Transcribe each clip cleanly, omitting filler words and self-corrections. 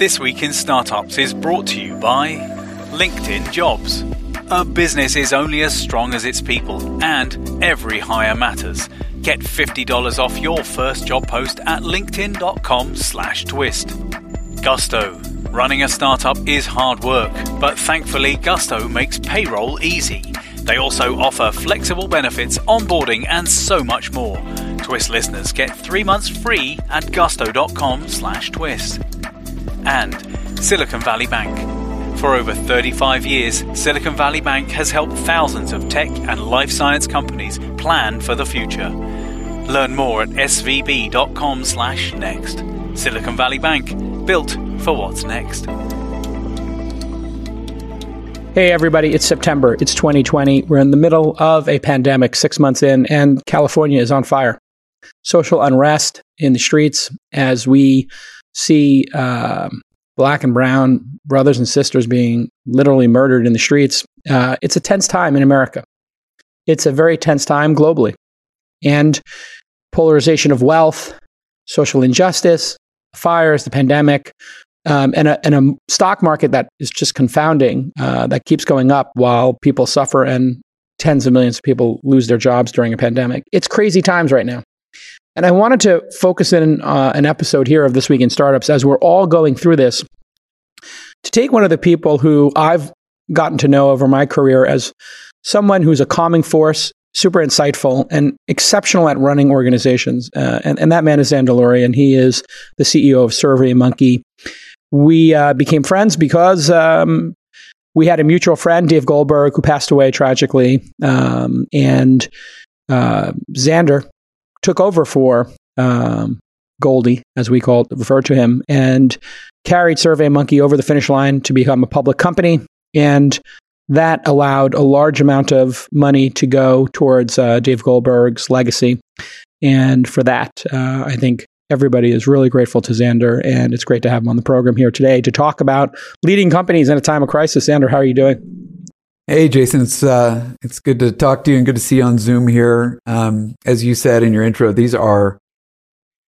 This Week in Startups is brought to you by LinkedIn Jobs. A business is only as strong as its people, and every hire matters. Get $50 off your first job post at linkedin.com/twist. Gusto. Running a startup is hard work, but thankfully Gusto makes payroll easy. They also offer flexible benefits, onboarding, and so much more. Twist listeners get 3 months free at gusto.com/twist. And Silicon Valley Bank. For over 35 years, Silicon Valley Bank has helped thousands of tech and life science companies plan for the future. Learn more at svb.com/next. Silicon Valley Bank, built for what's next. Hey everybody, it's September, it's 2020. We're in the middle of a pandemic, 6 months in, and California is on fire. Social unrest in the streets as we see Black and brown brothers and sisters being literally murdered in the streets. It's a tense time in America. It's a very tense time globally. And polarization of wealth, social injustice, fires, the pandemic, and a stock market that is just confounding, that keeps going up while people suffer and tens of millions of people lose their jobs during a pandemic. It's crazy times right now. And I wanted to focus in an episode here of This Week in Startups, as we're all going through this, to take one of the people who I've gotten to know over my career as someone who's a calming force, super insightful, and exceptional at running organizations. And that man is Zander Lurie, and he is the CEO of SurveyMonkey. We became friends because we had a mutual friend, Dave Goldberg, who passed away tragically, and Zander took over for Goldie, as we refer to him, and carried SurveyMonkey over the finish line to become a public company. And that allowed a large amount of money to go towards Dave Goldberg's legacy. And for that, I think everybody is really grateful to Zander, and it's great to have him on the program here today to talk about leading companies in a time of crisis. Zander, how are you doing? Hey, Jason, it's good to talk to you and good to see you on Zoom here. As you said in your intro, these are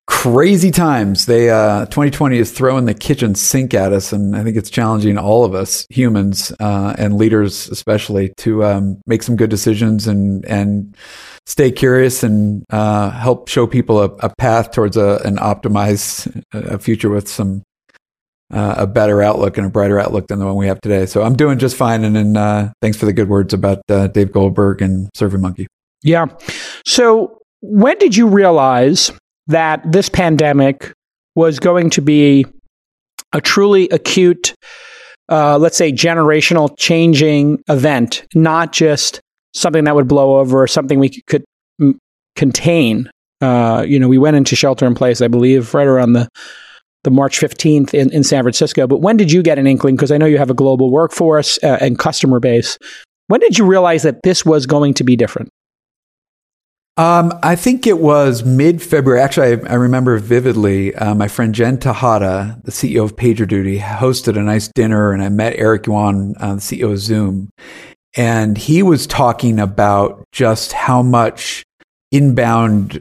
crazy times. 2020 is throwing the kitchen sink at us, and I think it's challenging all of us humans and leaders especially to make some good decisions and stay curious and help show people a path towards an optimized future with a better outlook and a brighter outlook than the one we have today. So I'm doing just fine. And then thanks for the good words about Dave Goldberg and SurveyMonkey. Yeah. So when did you realize that this pandemic was going to be a truly acute, let's say, generational changing event, not just something that would blow over or something we could contain? We went into shelter in place, I believe, right around the March 15th in San Francisco. But when did you get an inkling? Because I know you have a global workforce and customer base. When did you realize that this was going to be different? I think it was mid-February. Actually, I remember vividly, my friend Jen Tejada, the CEO of PagerDuty, hosted a nice dinner, and I met Eric Yuan, the CEO of Zoom. And he was talking about just how much inbound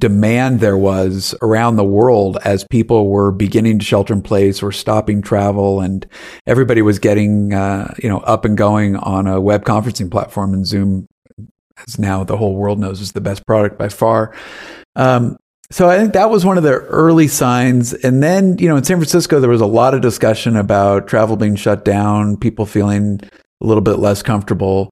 demand there was around the world as people were beginning to shelter in place or stopping travel, and everybody was getting up and going on a web conferencing platform. And Zoom, as now the whole world knows, is the best product by far. So I think that was one of the early signs. And then in San Francisco there was a lot of discussion about travel being shut down, people feeling a little bit less comfortable.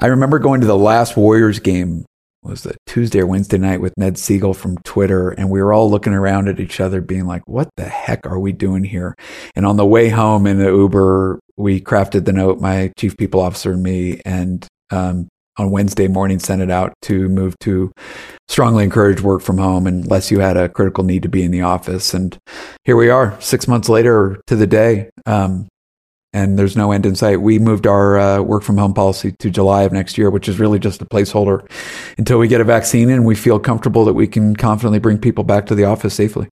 I remember going to the last Warriors game. It was a Tuesday or Wednesday night with Ned Siegel from Twitter, and we were all looking around at each other being like, what the heck are we doing here? And on the way home in the Uber, we crafted the note, my chief people officer and me, and on Wednesday morning sent it out to move to strongly encourage work from home unless you had a critical need to be in the office. And here we are 6 months later to the day, and there's no end in sight. We moved our work from home policy to July of next year, which is really just a placeholder until we get a vaccine and we feel comfortable that we can confidently bring people back to the office safely.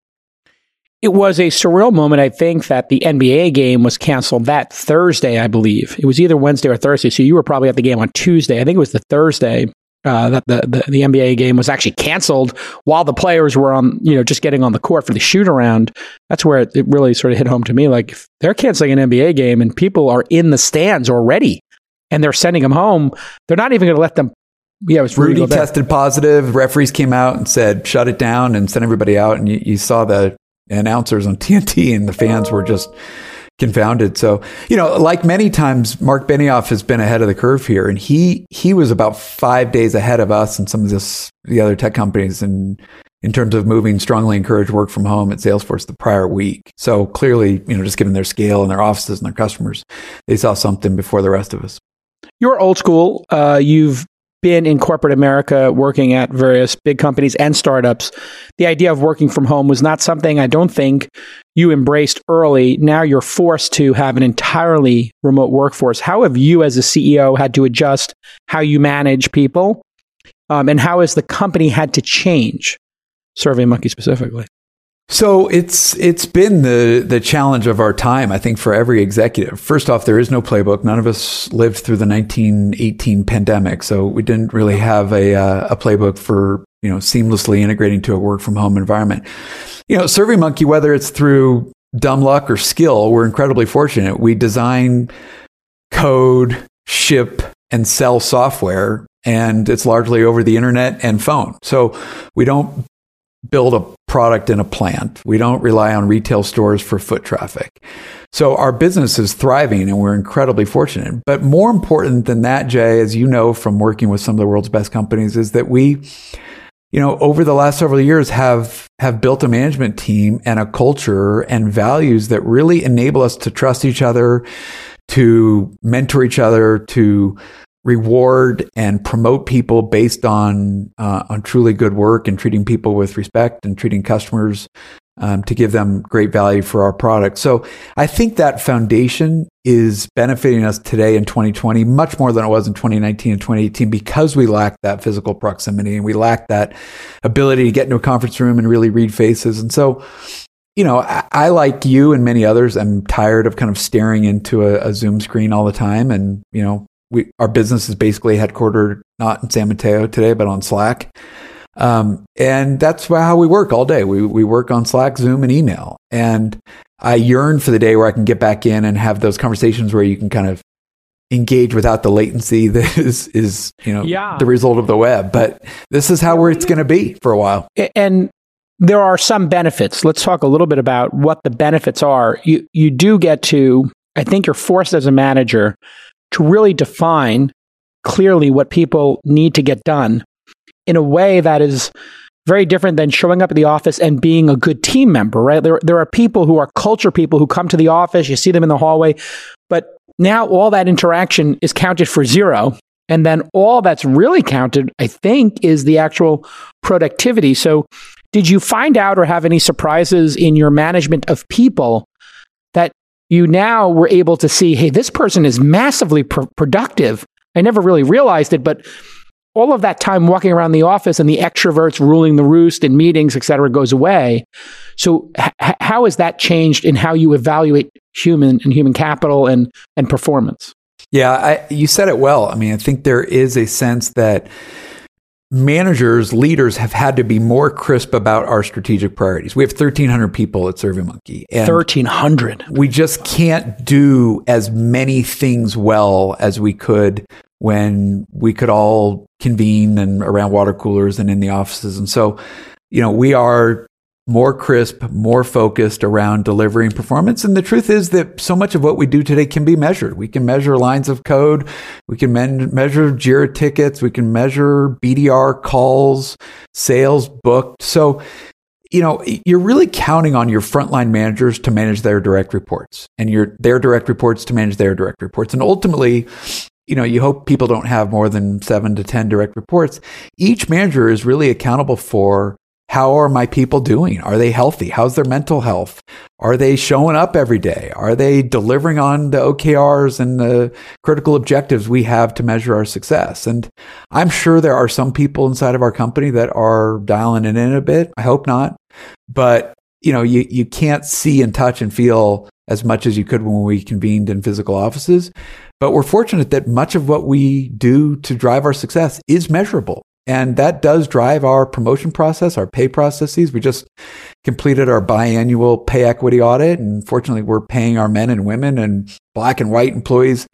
It was a surreal moment. I think that the NBA game was canceled that Thursday, I believe. It was either Wednesday or Thursday. So you were probably at the game on Tuesday. I think it was the Thursday. that the NBA game was actually canceled while the players were on, you know, just getting on the court for the shoot around. That's where it really sort of hit home to me. Like, if they're canceling an NBA game and people are in the stands already and they're sending them home, they're not even going to let them. Yeah, it was Rudy tested positive. Referees came out and said, shut it down and sent everybody out. And you saw the announcers on TNT and the fans were just confounded. So, you know, like many times, Mark Benioff has been ahead of the curve here. And he was about 5 days ahead of us and some of the other tech companies in terms of moving strongly encouraged work from home at Salesforce the prior week. So clearly, you know, just given their scale and their offices and their customers, they saw something before the rest of us. You're old school. You've been in corporate America working at various big companies and startups. The idea of working from home was not something I don't think you embraced early. Now you're forced to have an entirely remote workforce. How have you as a CEO had to adjust how you manage people? And how has the company had to change, SurveyMonkey specifically? So it's been the challenge of our time, I think, for every executive. First off, there is no playbook. None of us lived through the 1918 pandemic, so we didn't really have a playbook for, you know, seamlessly integrating to a work from home environment. You know, SurveyMonkey, whether it's through dumb luck or skill, we're incredibly fortunate. We design, code, ship, and sell software, and it's largely over the internet and phone. So we don't build a product in a plant. We don't rely on retail stores for foot traffic. So our business is thriving and we're incredibly fortunate. But more important than that, Jay, as you know from working with some of the world's best companies, is that we, you know, over the last several years have built a management team and a culture and values that really enable us to trust each other, to mentor each other, to reward and promote people based on truly good work and treating people with respect and treating customers to give them great value for our product. So I think that foundation is benefiting us today in 2020 much more than it was in 2019 and 2018 because we lacked that physical proximity and we lacked that ability to get into a conference room and really read faces. And so, you know, I like you and many others, I'm tired of kind of staring into a Zoom screen all the time. And, you know, our business is basically headquartered not in San Mateo today, but on Slack. And that's how we work all day. We work on Slack, Zoom, and email. And I yearn for the day where I can get back in and have those conversations where you can kind of engage without the latency that is you know, the result of the web. But this is how it's going to be for a while. And there are some benefits. Let's talk a little bit about what the benefits are. You do get to, I think you're forced as a manager to really define clearly what people need to get done in a way that is very different than showing up at the office and being a good team member, right? There are people who are culture people who come to the office, you see them in the hallway, but now all that interaction is counted for zero. And then all that's really counted, I think, is the actual productivity. So did you find out or have any surprises in your management of people that you now were able to see, hey, this person is massively productive. I never really realized it, but all of that time walking around the office and the extroverts ruling the roost in meetings, et cetera, goes away. So how has that changed in how you evaluate human capital and performance? Yeah, you said it well. I mean, I think there is a sense that managers, leaders have had to be more crisp about our strategic priorities. We have 1,300 people at SurveyMonkey. 1,300. We just can't do as many things well as we could when we could all convene and around water coolers and in the offices. And so, you know, we are more crisp, more focused around delivering performance. And the truth is that so much of what we do today can be measured. We can measure lines of code. We can measure Jira tickets. We can measure BDR calls, sales booked. So, you know, you're really counting on your frontline managers to manage their direct reports and their direct reports to manage their direct reports. And ultimately, you know, you hope people don't have more than 7 to 10 direct reports. Each manager is really accountable for, how are my people doing? Are they healthy? How's their mental health? Are they showing up every day? Are they delivering on the OKRs and the critical objectives we have to measure our success? And I'm sure there are some people inside of our company that are dialing it in a bit. I hope not. But, you know, you can't see and touch and feel as much as you could when we convened in physical offices. But we're fortunate that much of what we do to drive our success is measurable. And that does drive our promotion process, our pay processes. We just completed our biannual pay equity audit. And fortunately, we're paying our men and women and black and white employees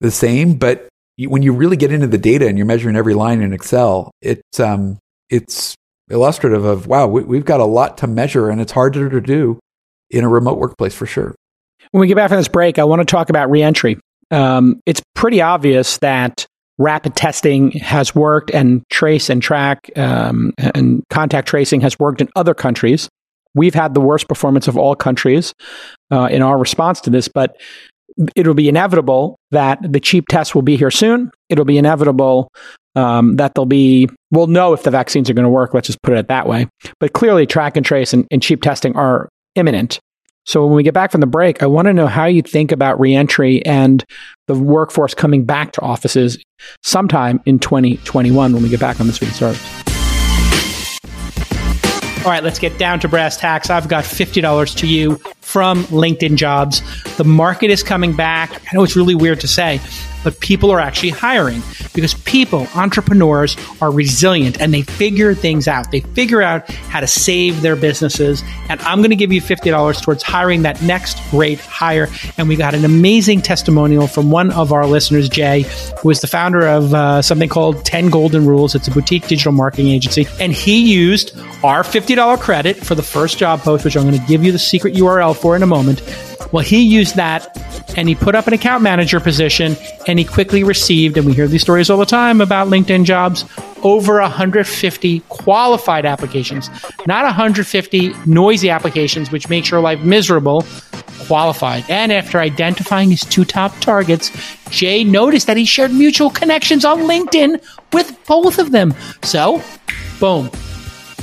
the same. But when you really get into the data and you're measuring every line in Excel, it's illustrative of, wow, we've got a lot to measure, and it's harder to do in a remote workplace for sure. When we get back from this break, I want to talk about reentry. It's pretty obvious that rapid testing has worked, and trace and track and contact tracing has worked in other countries. We've had the worst performance of all countries in our response to this, but it'll be inevitable that the cheap tests will be here soon. It'll be inevitable that we'll know if the vaccines are going to work. Let's just put it that way. But clearly, track and trace and cheap testing are imminent. So when we get back from the break, I want to know how you think about reentry and the workforce coming back to offices sometime in 2021 when we get back on This Week in Startups. All right, let's get down to brass tacks. I've got $50 to you from LinkedIn Jobs. The market is coming back. I know it's really weird to say, but people are actually hiring because entrepreneurs are resilient and they figure things out. They figure out how to save their businesses. And I'm going to give you $50 towards hiring that next great hire. And we got an amazing testimonial from one of our listeners, Jay, who is the founder of something called 10 Golden Rules. It's a boutique digital marketing agency. And he used our $50 credit for the first job post, which I'm going to give you the secret URL for in a moment. Well, he used that and he put up an account manager position and he quickly received, and we hear these stories all the time about LinkedIn Jobs, over 150 qualified applications, not 150 noisy applications, which makes your life miserable, qualified. And after identifying his two top targets, Jay noticed that he shared mutual connections on LinkedIn with both of them. So, boom.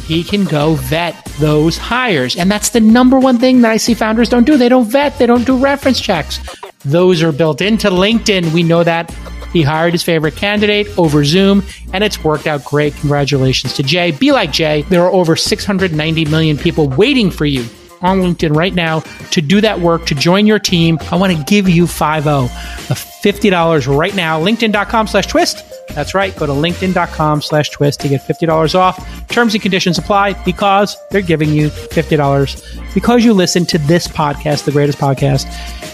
He can go vet those hires. And that's the number one thing that I see founders don't do. They don't vet. They don't do reference checks. Those are built into LinkedIn. We know that. He hired his favorite candidate over Zoom, and it's worked out great. Congratulations to Jay. Be like Jay. There are over 690 million people waiting for you on LinkedIn right now to do that work, to join your team. I want to give you $50 right now. LinkedIn.com/twist. That's right. Go to LinkedIn.com/twist to get $50 off. Terms and conditions apply because they're giving you $50 because you listen to this podcast, the greatest podcast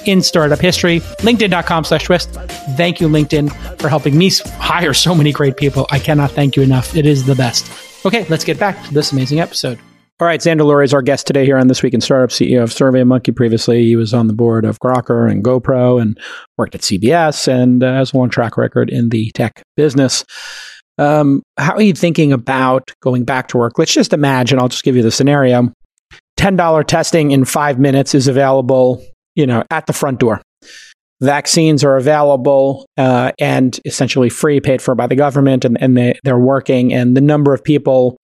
in startup history. LinkedIn.com/twist. Thank you, LinkedIn, for helping me hire so many great people. I cannot thank you enough. It is the best. Okay, let's get back to this amazing episode. All right, Zander Lurie is our guest today here on This Week in Startups, CEO of SurveyMonkey. Previously, he was on the board of Grocker and GoPro and worked at CBS and has a long track record in the tech business. How are you thinking about going back to work? Let's just imagine, I'll just give you the scenario. $10 testing in 5 minutes is available, at the front door. Vaccines are available and essentially free, paid for by the government, and they're working. And the number of people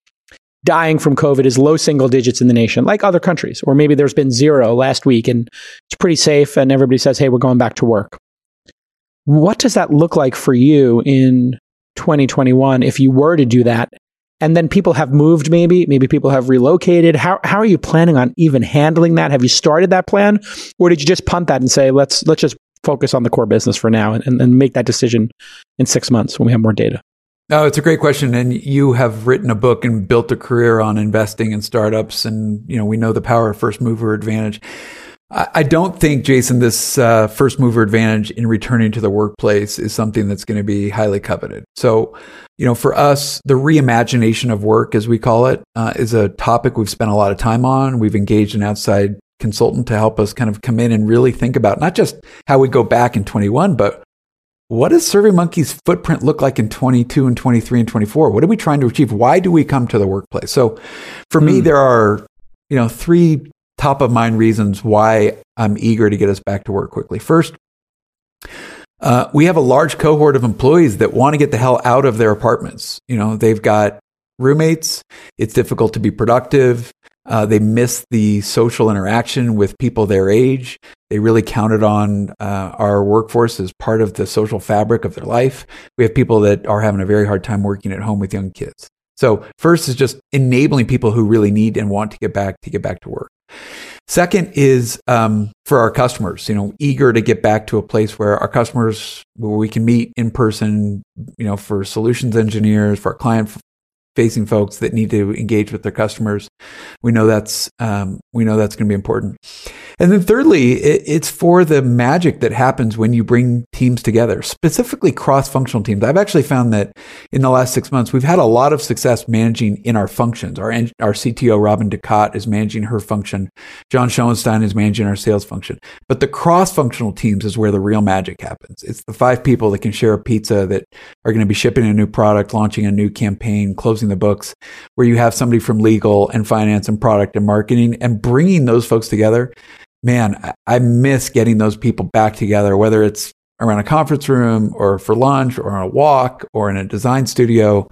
dying from COVID is low single digits in the nation, like other countries, or maybe there's been zero last week and it's pretty safe and everybody says, hey, we're going back to work. What does that look like for you in 2021 if you were to do that? And then people have moved maybe people have relocated. How are you planning on even handling that? Have you started that plan? Or did you just punt that and say, let's just focus on the core business for now and make that decision in 6 months when we have more data? No, it's a great question. And you have written a book and built a career on investing in startups. And, we know the power of first mover advantage. I don't think, Jason, this first mover advantage in returning to the workplace is something that's going to be highly coveted. So, for us, the reimagination of work, as we call it, is a topic we've spent a lot of time on. We've engaged an outside consultant to help us kind of come in and really think about not just how we go back in 21, but what does SurveyMonkey's footprint look like in 22 and 23 and 24? What are we trying to achieve? Why do we come to the workplace? So for me, there are, 3 top of mind reasons why I'm eager to get us back to work quickly. First, we have a large cohort of employees that want to get the hell out of their apartments. They've got roommates. It's difficult to be productive. They miss the social interaction with people their age. They really counted on our workforce as part of the social fabric of their life. We have people that are having a very hard time working at home with young kids. So first is just enabling people who really need and want to get back to work. Second is for our customers, eager to get back to a place where our customers, where we can meet in person, for solutions engineers, for our client-facing folks that need to engage with their customers. We know that's going to be important. And then thirdly, it's for the magic that happens when you bring teams together, specifically cross-functional teams. I've actually found that in the last 6 months, we've had a lot of success managing in our functions. Our CTO, Robin Ducat, is managing her function. John Schoenstein is managing our sales function. But the cross-functional teams is where the real magic happens. It's the 5 people that can share a pizza, that are going to be shipping a new product, launching a new campaign, closing the books, where you have somebody from legal and finance and product and marketing, and bringing those folks together. Man, I miss getting those people back together, whether it's around a conference room or for lunch or on a walk or in a design studio.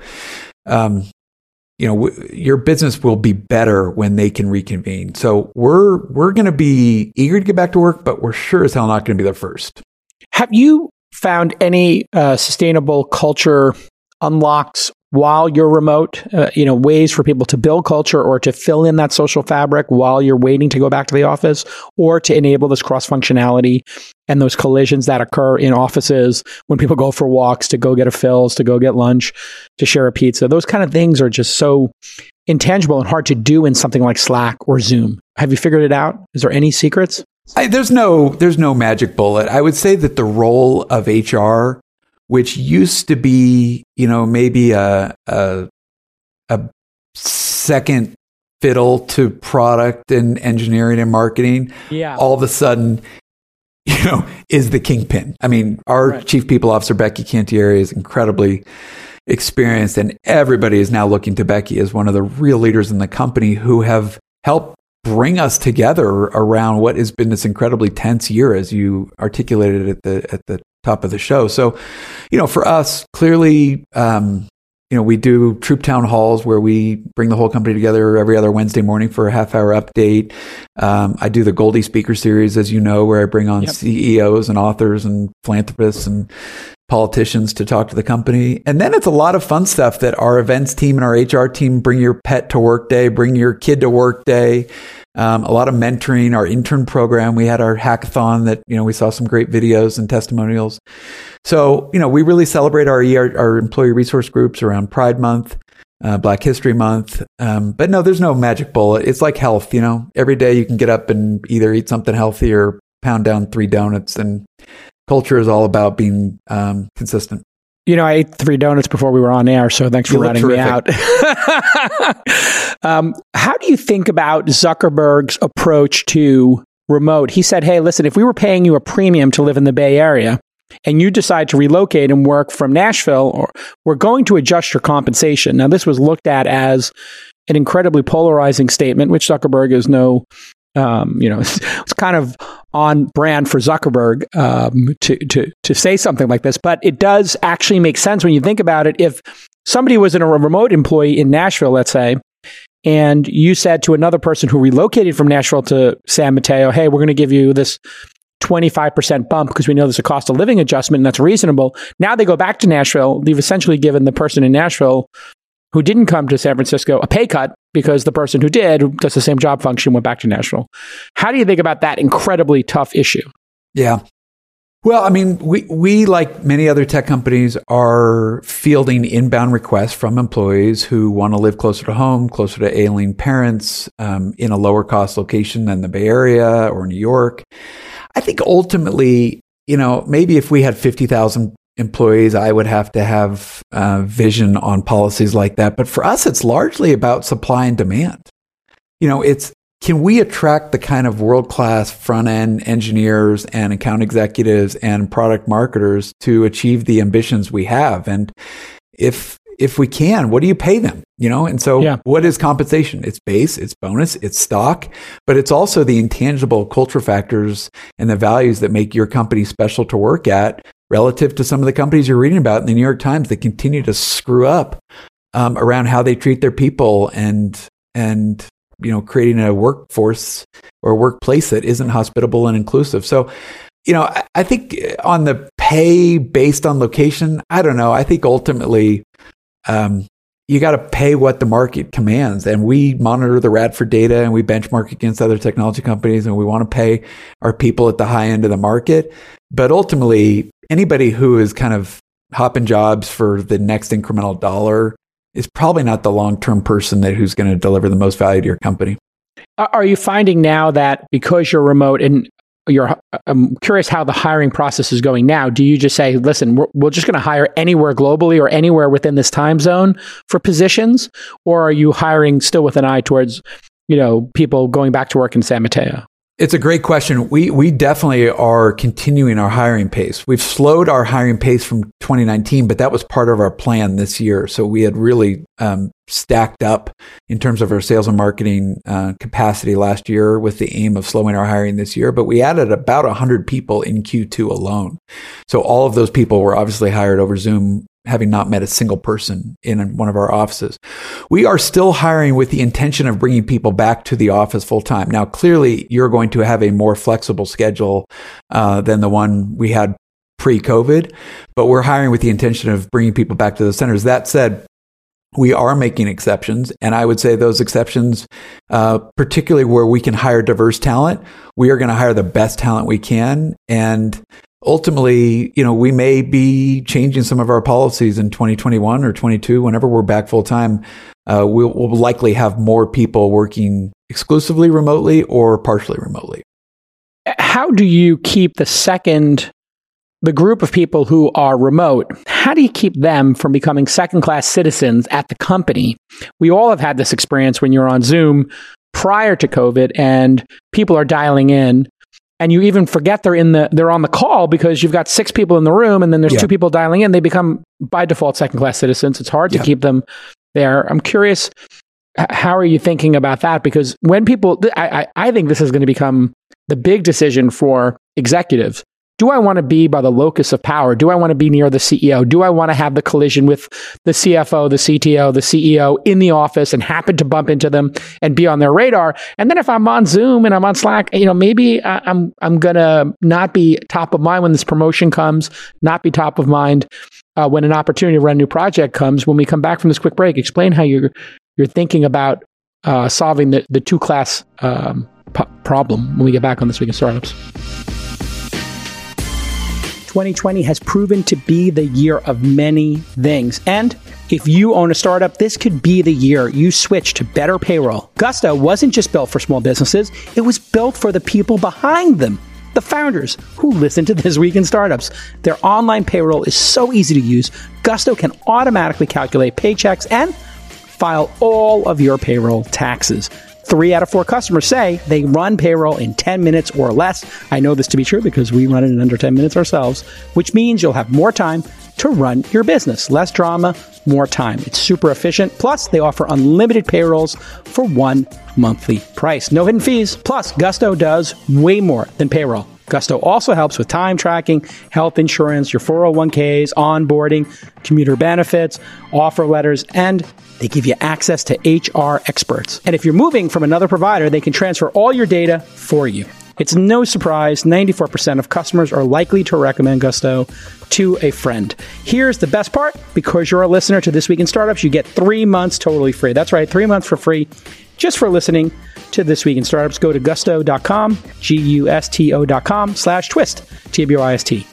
Your business will be better when they can reconvene. So we're going to be eager to get back to work, but we're sure as hell not going to be there first. Have you found any sustainable culture unlocks while you're remote, ways for people to build culture or to fill in that social fabric while you're waiting to go back to the office, or to enable this cross-functionality and those collisions that occur in offices when people go for walks, to go get a Phil's, to go get lunch, to share a pizza? Those kind of things are just so intangible and hard to do in something like Slack or Zoom. Have you figured it out? Is there any secrets? There's no magic bullet. I would say that the role of HR, which used to be, maybe a second fiddle to product and engineering and marketing, all of a sudden, is the kingpin. I mean, our Chief People Officer, Becky Cantieri, is incredibly experienced, and everybody is now looking to Becky as one of the real leaders in the company who have helped bring us together around what has been this incredibly tense year, as you articulated at the top of the show. So, for us, clearly, we do troop town halls where we bring the whole company together every other Wednesday morning for a half-hour update. I do the Goldie Speaker Series, as you know, where I bring on CEOs and authors and philanthropists and politicians to talk to the company. And then it's a lot of fun stuff that our events team and our HR team, bring your pet to work day, bring your kid to work day. A lot of mentoring, our intern program. We had our hackathon that, we saw some great videos and testimonials. So, we really celebrate our employee resource groups around Pride Month, Black History Month. But no, there's no magic bullet. It's like health, every day you can get up and either eat something healthy or pound down 3 donuts. And culture is all about being consistent. I ate 3 donuts before we were on air, so thanks for ratting me out. How do you think about Zuckerberg's approach to remote? He said, hey, listen, if we were paying you a premium to live in the Bay Area and you decide to relocate and work from Nashville, we're going to adjust your compensation. Now, this was looked at as an incredibly polarizing statement, which Zuckerberg is no... it's kind of on brand for Zuckerberg to say something like this, but it does actually make sense when you think about it. If somebody was a remote employee in Nashville, let's say, and you said to another person who relocated from Nashville to San Mateo, hey, we're going to give you this 25% bump because we know there's a cost of living adjustment and that's reasonable. Now they go back to Nashville. They've essentially given the person in Nashville who didn't come to San Francisco a pay cut, because the person who did, who does the same job function, went back to Nashville. How do you think about that incredibly tough issue? Yeah. Well, I mean, we, like many other tech companies, are fielding inbound requests from employees who want to live closer to home, closer to ailing parents, in a lower cost location than the Bay Area or New York. I think ultimately, maybe if we had 50,000 employees, I would have to have vision on policies like that. But for us, it's largely about supply and demand. It's, can we attract the kind of world-class front-end engineers and account executives and product marketers to achieve the ambitions we have? And if we can, what do you pay them? And so what is compensation? It's base, it's bonus, it's stock, but it's also the intangible culture factors and the values that make your company special to work at, relative to some of the companies you're reading about in the New York Times that continue to screw up around how they treat their people and creating a workforce or workplace that isn't hospitable and inclusive. So, I think on the pay based on location, I don't know. I think ultimately you got to pay what the market commands. And we monitor the Radford data and we benchmark against other technology companies, and we want to pay our people at the high end of the market. But ultimately, anybody who is kind of hopping jobs for the next incremental dollar is probably not the long-term person that who's going to deliver the most value to your company. Are you finding now that because you're remote and you're, I'm curious how the hiring process is going now. Do you just say, listen, we're just going to hire anywhere globally or anywhere within this time zone for positions? Or are you hiring still with an eye towards, you know, people going back to work in San Mateo? It's a great question. We definitely are continuing our hiring pace. We've slowed our hiring pace from 2019, but that was part of our plan this year. So we had really stacked up in terms of our sales and marketing capacity last year with the aim of slowing our hiring this year. But we added about 100 people in Q2 alone. So all of those people were obviously hired over Zoom, having not met a single person in one of our offices. We are still hiring with the intention of bringing people back to the office full time. Now, clearly, you're going to have a more flexible schedule than the one we had pre-COVID, but we're hiring with the intention of bringing people back to those centers. That said, we are making exceptions, and I would say those exceptions, particularly where we can hire diverse talent, we are going to hire the best talent we can. And ultimately, you know, we may be changing some of our policies in 2021 or 22. Whenever we're back full time, we'll likely have more people working exclusively remotely or partially remotely. How do you keep the group of people who are remote, how do you keep them from becoming second-class citizens at the company? We all have had this experience when you're on Zoom prior to COVID and people are dialing in. And you even forget they're on the call because you've got six people in the room and then there's two people dialing in. They become by default second-class citizens. It's hard to keep them there. I'm curious, how are you thinking about that? Because when people, I think this is going to become the big decision for executives. Do I want to be by the locus of power? Do I want to be near the CEO? Do I want to have the collision with the CFO, the CTO, the CEO in the office and happen to bump into them and be on their radar? And then if I'm on Zoom and I'm on Slack, you know, maybe I'm going to not be top of mind when this promotion comes, not be top of mind when an opportunity to run a new project comes. When we come back from this quick break, explain how you're thinking about solving the two-class problem when we get back on This Week in Startups. 2020 has proven to be the year of many things. And if you own a startup, this could be the year you switch to better payroll. Gusto wasn't just built for small businesses. It was built for the people behind them, the founders who listen to This Week in Startups. Their online payroll is so easy to use. Gusto can automatically calculate paychecks and file all of your payroll taxes. 3 out of 4 customers say they run payroll in 10 minutes or less. I know this to be true because we run it in under 10 minutes ourselves, which means you'll have more time to run your business. Less drama, more time. It's super efficient. Plus, they offer unlimited payrolls for one monthly price. No hidden fees. Plus, Gusto does way more than payroll. Gusto also helps with time tracking, health insurance, your 401ks, onboarding, commuter benefits, offer letters, and they give you access to HR experts. And if you're moving from another provider, they can transfer all your data for you. It's no surprise 94% of customers are likely to recommend Gusto to a friend. Here's the best part. Because you're a listener to This Week in Startups, you get 3 months totally free. That's right, 3 months for free just for listening to This Week in Startups. Go to gusto.com, gusto.com/twist, TWIST.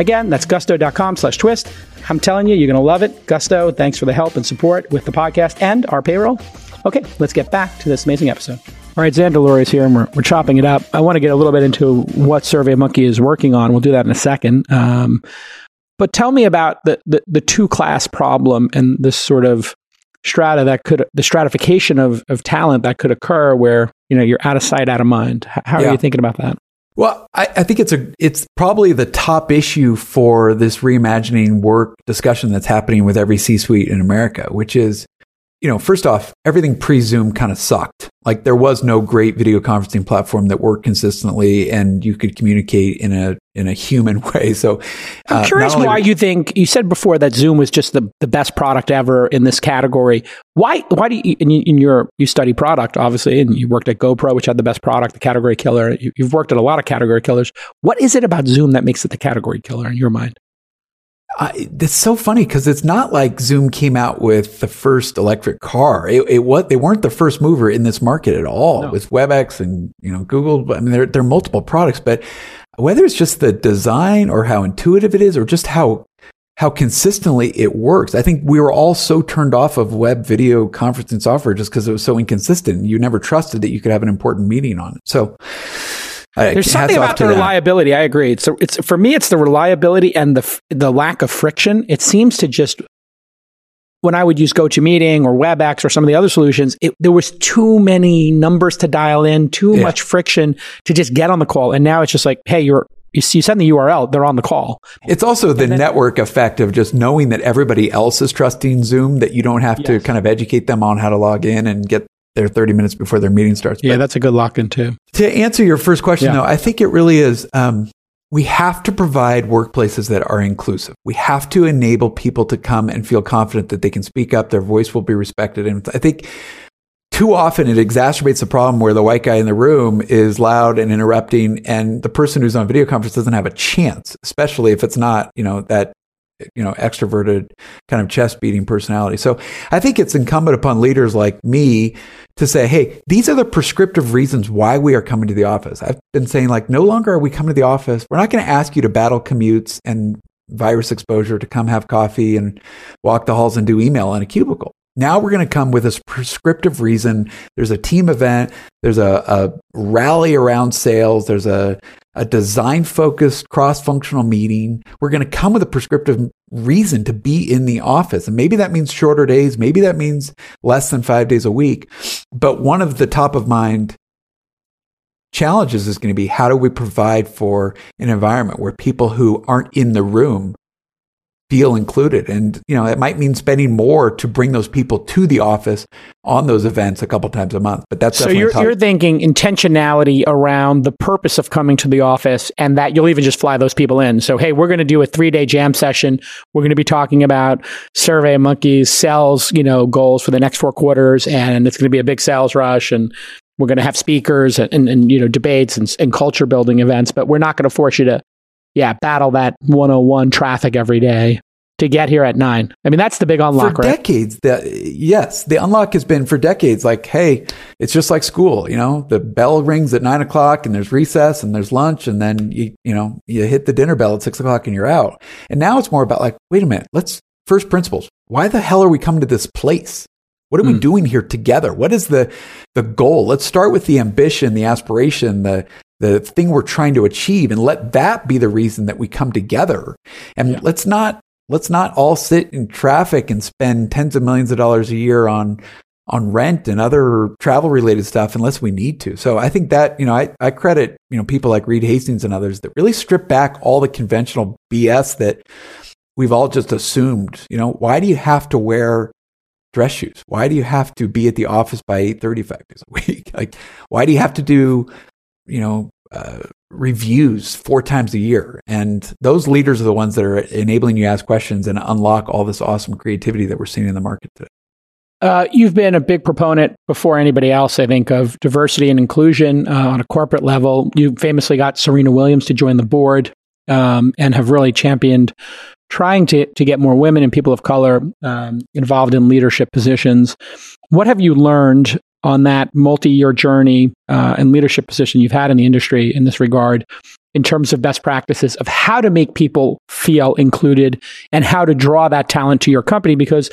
Again, that's gusto.com/twist. I'm telling you, you're going to love it. Gusto, thanks for the help and support with the podcast and our payroll. Okay, let's get back to this amazing episode. All right, Zander Lurie is here, and we're chopping it up. I want to get a little bit into what SurveyMonkey is working on. We'll do that in a second. But tell me about the two-class problem and this sort of the stratification of talent that could occur where, you know, you're out of sight, out of mind. How are you thinking about that? Well, I think it's probably the top issue for this reimagining work discussion that's happening with every C-suite in America, which is, you know, first off, everything pre-Zoom kind of sucked. Like, there was no great video conferencing platform that worked consistently and you could communicate in a human way. So I'm curious why you think, you said before that Zoom was just the best product ever in this category. Why do you, you study product, obviously, and you worked at GoPro, which had the best product, the category killer. You've worked at a lot of category killers. What is it about Zoom that makes it the category killer in your mind? That's so funny because it's not like Zoom came out with the first electric car. They weren't the first mover in this market at all. No. With WebEx and Google. I mean, there are multiple products, but whether it's just the design or how intuitive it is, or just how consistently it works, I think we were all so turned off of web video conferencing software just because it was so inconsistent. You never trusted that you could have an important meeting on it. So. There's something about the reliability. I agree. It's for me, it's the reliability and the lack of friction. It seems to just, when I would use GoToMeeting or WebEx or some of the other solutions, there was too many numbers to dial in, too much friction to just get on the call. And now it's just like, hey, you send the URL, they're on the call. It's also the network effect of just knowing that everybody else is trusting Zoom, that you don't have to kind of educate them on how to log in and get their 30 minutes before their meeting starts. Yeah, but that's a good lock-in too. To answer your first question, though, I think it really is, we have to provide workplaces that are inclusive. We have to enable people to come and feel confident that they can speak up, their voice will be respected. And I think too often it exacerbates the problem where the white guy in the room is loud and interrupting, and the person who's on video conference doesn't have a chance, especially if it's not, that extroverted kind of chest beating personality. So I think it's incumbent upon leaders like me to say, hey, these are the prescriptive reasons why we are coming to the office. I've been saying, no longer are we coming to the office. We're not going to ask you to battle commutes and virus exposure to come have coffee and walk the halls and do email in a cubicle. Now we're going to come with this prescriptive reason. There's a team event. There's a rally around sales. There's a design-focused, cross-functional meeting. We're going to come with a prescriptive reason to be in the office. And maybe that means shorter days. Maybe that means less than 5 days a week. But one of the top-of-mind challenges is going to be, how do we provide for an environment where people who aren't in the room feel included? And, it might mean spending more to bring those people to the office on those events a couple times a month. But that's so you're thinking intentionality around the purpose of coming to the office, and that you'll even just fly those people in. So, hey, we're going to do a 3-day jam session. We're going to be talking about SurveyMonkey's sales, goals for the next 4 quarters, and it's going to be a big sales rush, and we're going to have speakers and debates and culture building events. But we're not going to force you to battle that 101 traffic every day to get here at 9. I mean, that's the big unlock, right? For decades, the unlock has been for decades, hey, it's just like school, the bell rings at 9 o'clock and there's recess and there's lunch, and then, you hit the dinner bell at 6 o'clock and you're out. And now it's more about wait a minute, let's first principles. Why the hell are we coming to this place? What are we doing here together? What is the goal? Let's start with the ambition, the aspiration, the thing we're trying to achieve, and let that be the reason that we come together. And let's not all sit in traffic and spend tens of millions of dollars a year on rent and other travel related stuff unless we need to. So I think that, I credit, people like Reed Hastings and others that really strip back all the conventional BS that we've all just assumed. Why do you have to wear dress shoes? Why do you have to be at the office by 8:30 5 days a week? Why do you have to do reviews 4 times a year? And those leaders are the ones that are enabling you to ask questions and unlock all this awesome creativity that we're seeing in the market today. You've been a big proponent before anybody else, I think, of diversity and inclusion on a corporate level. You famously got Serena Williams to join the board and have really championed trying to get more women and people of color involved in leadership positions. What have you learned on that multi-year journey and leadership position you've had in the industry in this regard, in terms of best practices of how to make people feel included and how to draw that talent to your company? Because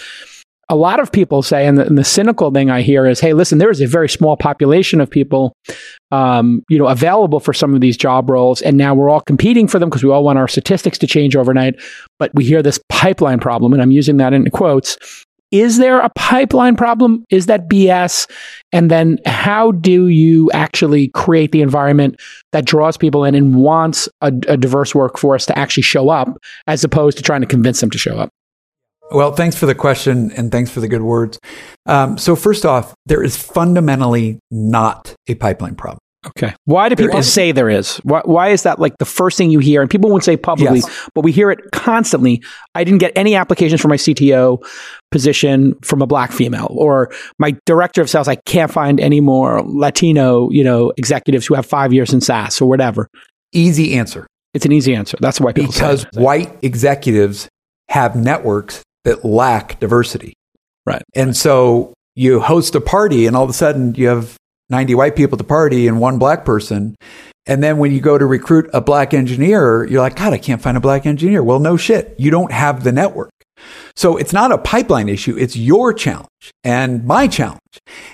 a lot of people say, and the cynical thing I hear is, hey, listen, there is a very small population of people available for some of these job roles, and now we're all competing for them because we all want our statistics to change overnight. But we hear this pipeline problem, and I'm using that in quotes. Is there a pipeline problem? Is that BS? And then how do you actually create the environment that draws people in and wants a diverse workforce to actually show up, as opposed to trying to convince them to show up? Well, thanks for the question, and thanks for the good words. So first off, there is fundamentally not a pipeline problem. Okay. Why do people say there is? Why is that the first thing you hear? And people won't say publicly, but we hear it constantly. I didn't get any applications for my CTO position from a black female, or my director of sales, I can't find any more Latino, executives who have 5 years in SaaS or whatever. Easy answer. It's an easy answer. That's why people say it. Because white executives have networks that lack diversity. Right. And so you host a party and all of a sudden you have 90 white people at the party and one black person. And then when you go to recruit a black engineer, you're like, God, I can't find a black engineer. Well, no shit. You don't have the network. So it's not a pipeline issue. It's your challenge and my challenge.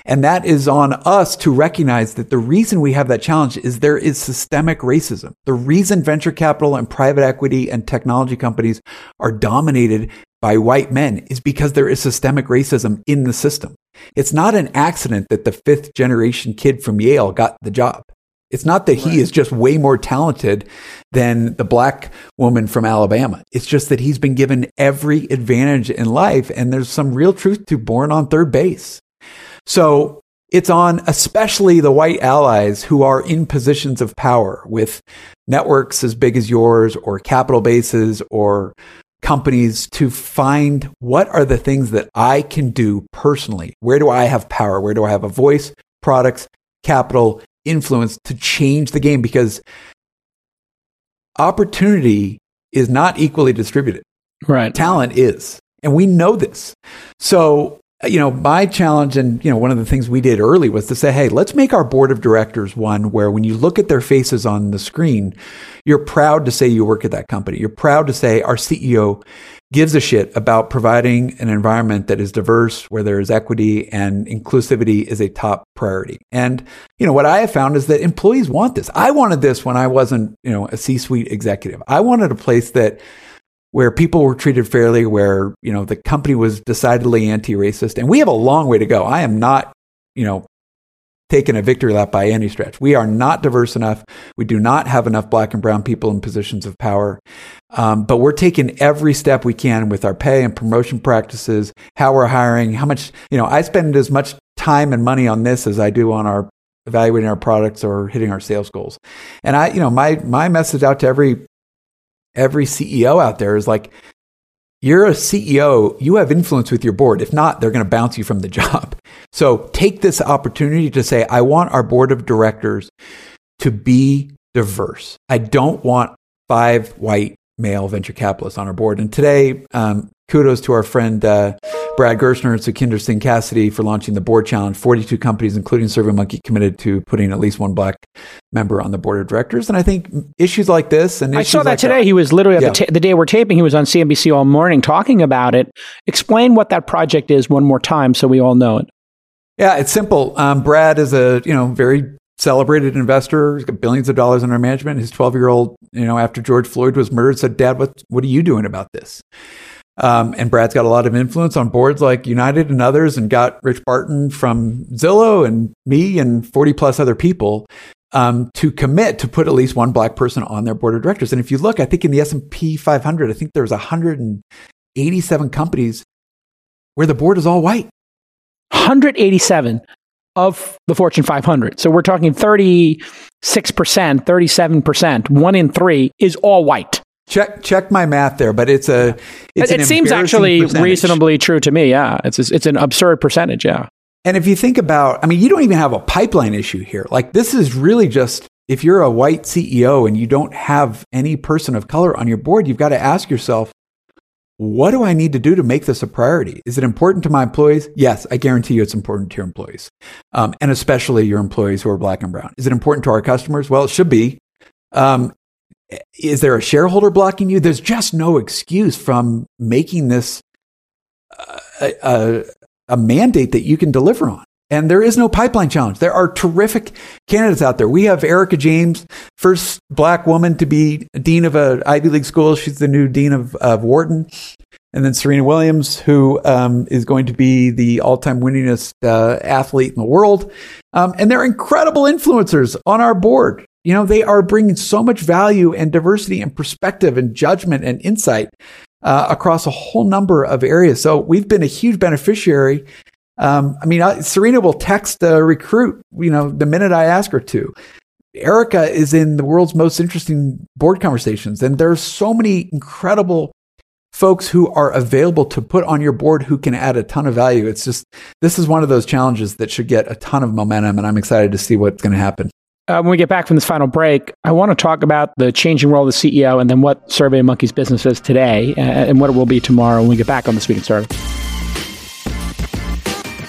And that is on us to recognize that the reason we have that challenge is there is systemic racism. The reason venture capital and private equity and technology companies are dominated by white men is because there is systemic racism in the system. It's not an accident that the fifth generation kid from Yale got the job. It's not that he is just way more talented than the black woman from Alabama. It's just that he's been given every advantage in life. And there's some real truth to born on third base. So it's on especially the white allies who are in positions of power with networks as big as yours or capital bases or companies to find what are the things that I can do personally? Where do I have power? Where do I have a voice, products, capital, influence to change the game? Because opportunity is not equally distributed. Right. Talent is. And we know this. So, you know, my challenge and, you know, one of the things we did early was to say, hey, let's make our board of directors one where when you look at their faces on the screen, you're proud to say you work at that company. You're proud to say our CEO gives a shit about providing an environment that is diverse, where there is equity and inclusivity is a top priority. And, you know, what I have found is that employees want this. I wanted this when I wasn't, you know, a C-suite executive. I wanted a place that where people were treated fairly, where, you know, the company was decidedly anti-racist. And we have a long way to go. I am not, you know, taking a victory lap by any stretch. We are not diverse enough. We do not have enough black and brown people in positions of power. But we're taking every step we can with our pay and promotion practices, how we're hiring, how much, you know, I spend as much time and money on this as I do on our evaluating our products or hitting our sales goals. And I, you know, my message out to every CEO out there is like, you're a CEO, you have influence with your board. If not, they're going to bounce you from the job. So take this opportunity to say, I want our board of directors to be diverse. I don't want 5 white male venture capitalists on our board. And today, kudos to our friend Brad Gerstner and Kenderson Cassidy for launching the board challenge. 42 companies, including SurveyMonkey, committed to putting at least one black member on the board of directors. And I think issues like this and issues I saw that like today. He was literally the day we're taping. He was on CNBC all morning talking about it. Explain what that project is one more time, so we all know it. Yeah, it's simple. Brad is a very celebrated investor. He's got billions of dollars under management. His 12-year-old, after George Floyd was murdered, said, "Dad, what are you doing about this?" And Brad's got a lot of influence on boards like United and others, and got Rich Barton from Zillow and me and 40 plus other people to commit to put at least one black person on their board of directors. And if you look, I think in the S&P 500, I think there's 187 companies where the board is all white. 187 of the Fortune 500. So we're talking 36%, 37%, 1 in 3 is all white. Check my math there, but it seems actually percentage. Reasonably true to me. Yeah, it's an absurd percentage. Yeah, and if you think about, you don't even have a pipeline issue here. Like this is really just if you're a white CEO and you don't have any person of color on your board, you've got to ask yourself, what do I need to do to make this a priority? Is it important to my employees? Yes, I guarantee you it's important to your employees, and especially your employees who are black and brown. Is it important to our customers? Well, it should be. Is there a shareholder blocking you? There's just no excuse from making this a mandate that you can deliver on. And there is no pipeline challenge. There are terrific candidates out there. We have Erica James, first black woman to be dean of an Ivy League school. She's the new dean of Wharton. And then Serena Williams, who is going to be the all-time winningest athlete in the world. And they're incredible influencers on our board. You know, they are bringing so much value and diversity and perspective and judgment and insight across a whole number of areas. So we've been a huge beneficiary. Serena will text a recruit, the minute I ask her to. Erica is in the world's most interesting board conversations. And there are so many incredible folks who are available to put on your board who can add a ton of value. It's just, this is one of those challenges that should get a ton of momentum. And I'm excited to see what's going to happen. When we get back from this final break, I want to talk about the changing role of the CEO and then what SurveyMonkey's business is today and what it will be tomorrow when we get back on This Week in Startups.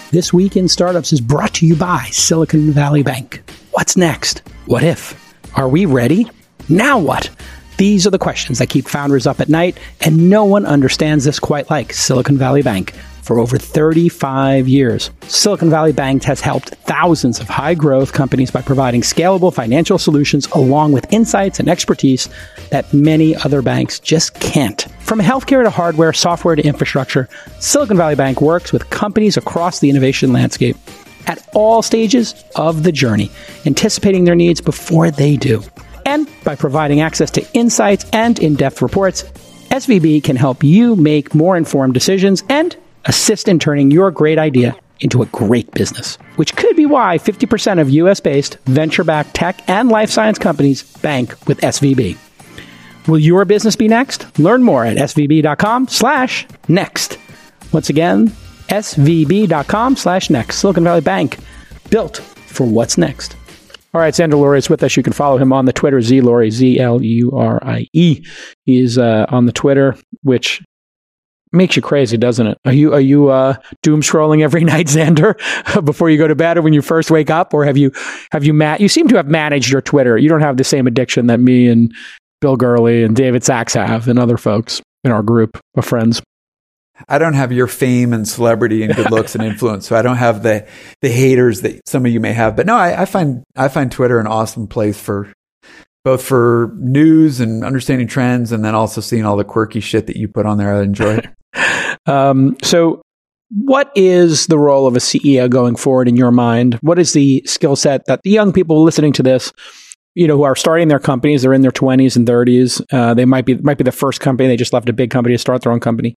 This Week in Startups is brought to you by Silicon Valley Bank. What's next? What if? Are we ready? Now what? These are the questions that keep founders up at night, and no one understands this quite like Silicon Valley Bank. For over 35 years, Silicon Valley Bank has helped thousands of high-growth companies by providing scalable financial solutions along with insights and expertise that many other banks just can't. From healthcare to hardware, software to infrastructure, Silicon Valley Bank works with companies across the innovation landscape at all stages of the journey, anticipating their needs before they do. And by providing access to insights and in-depth reports, SVB can help you make more informed decisions and assist in turning your great idea into a great business, which could be why 50% of U.S.-based venture-backed tech and life science companies bank with SVB. Will your business be next? Learn more at svb.com/next. Once again, svb.com/next. Silicon Valley Bank, built for what's next. All right, Zander Lurie is with us. You can follow him on the Twitter, ZLurie, Z-L-U-R-I-E. He's on the Twitter, which makes you crazy, doesn't it? Are you doom scrolling every night, Zander, before you go to bed or when you first wake up, or you seem to have managed your Twitter. You don't have the same addiction that me and Bill Gurley and David Sachs have and other folks in our group of friends. I don't have your fame and celebrity and good looks and influence, so I don't have the haters that some of you may have. But no, I find Twitter an awesome place for both for news and understanding trends, and then also seeing all the quirky shit that you put on there. I enjoy. So what is the role of a CEO going forward in your mind? What is the skill set that the young people listening to this, who are starting their companies, they're in their 20s and 30s. They might be the first company. They just left a big company to start their own company.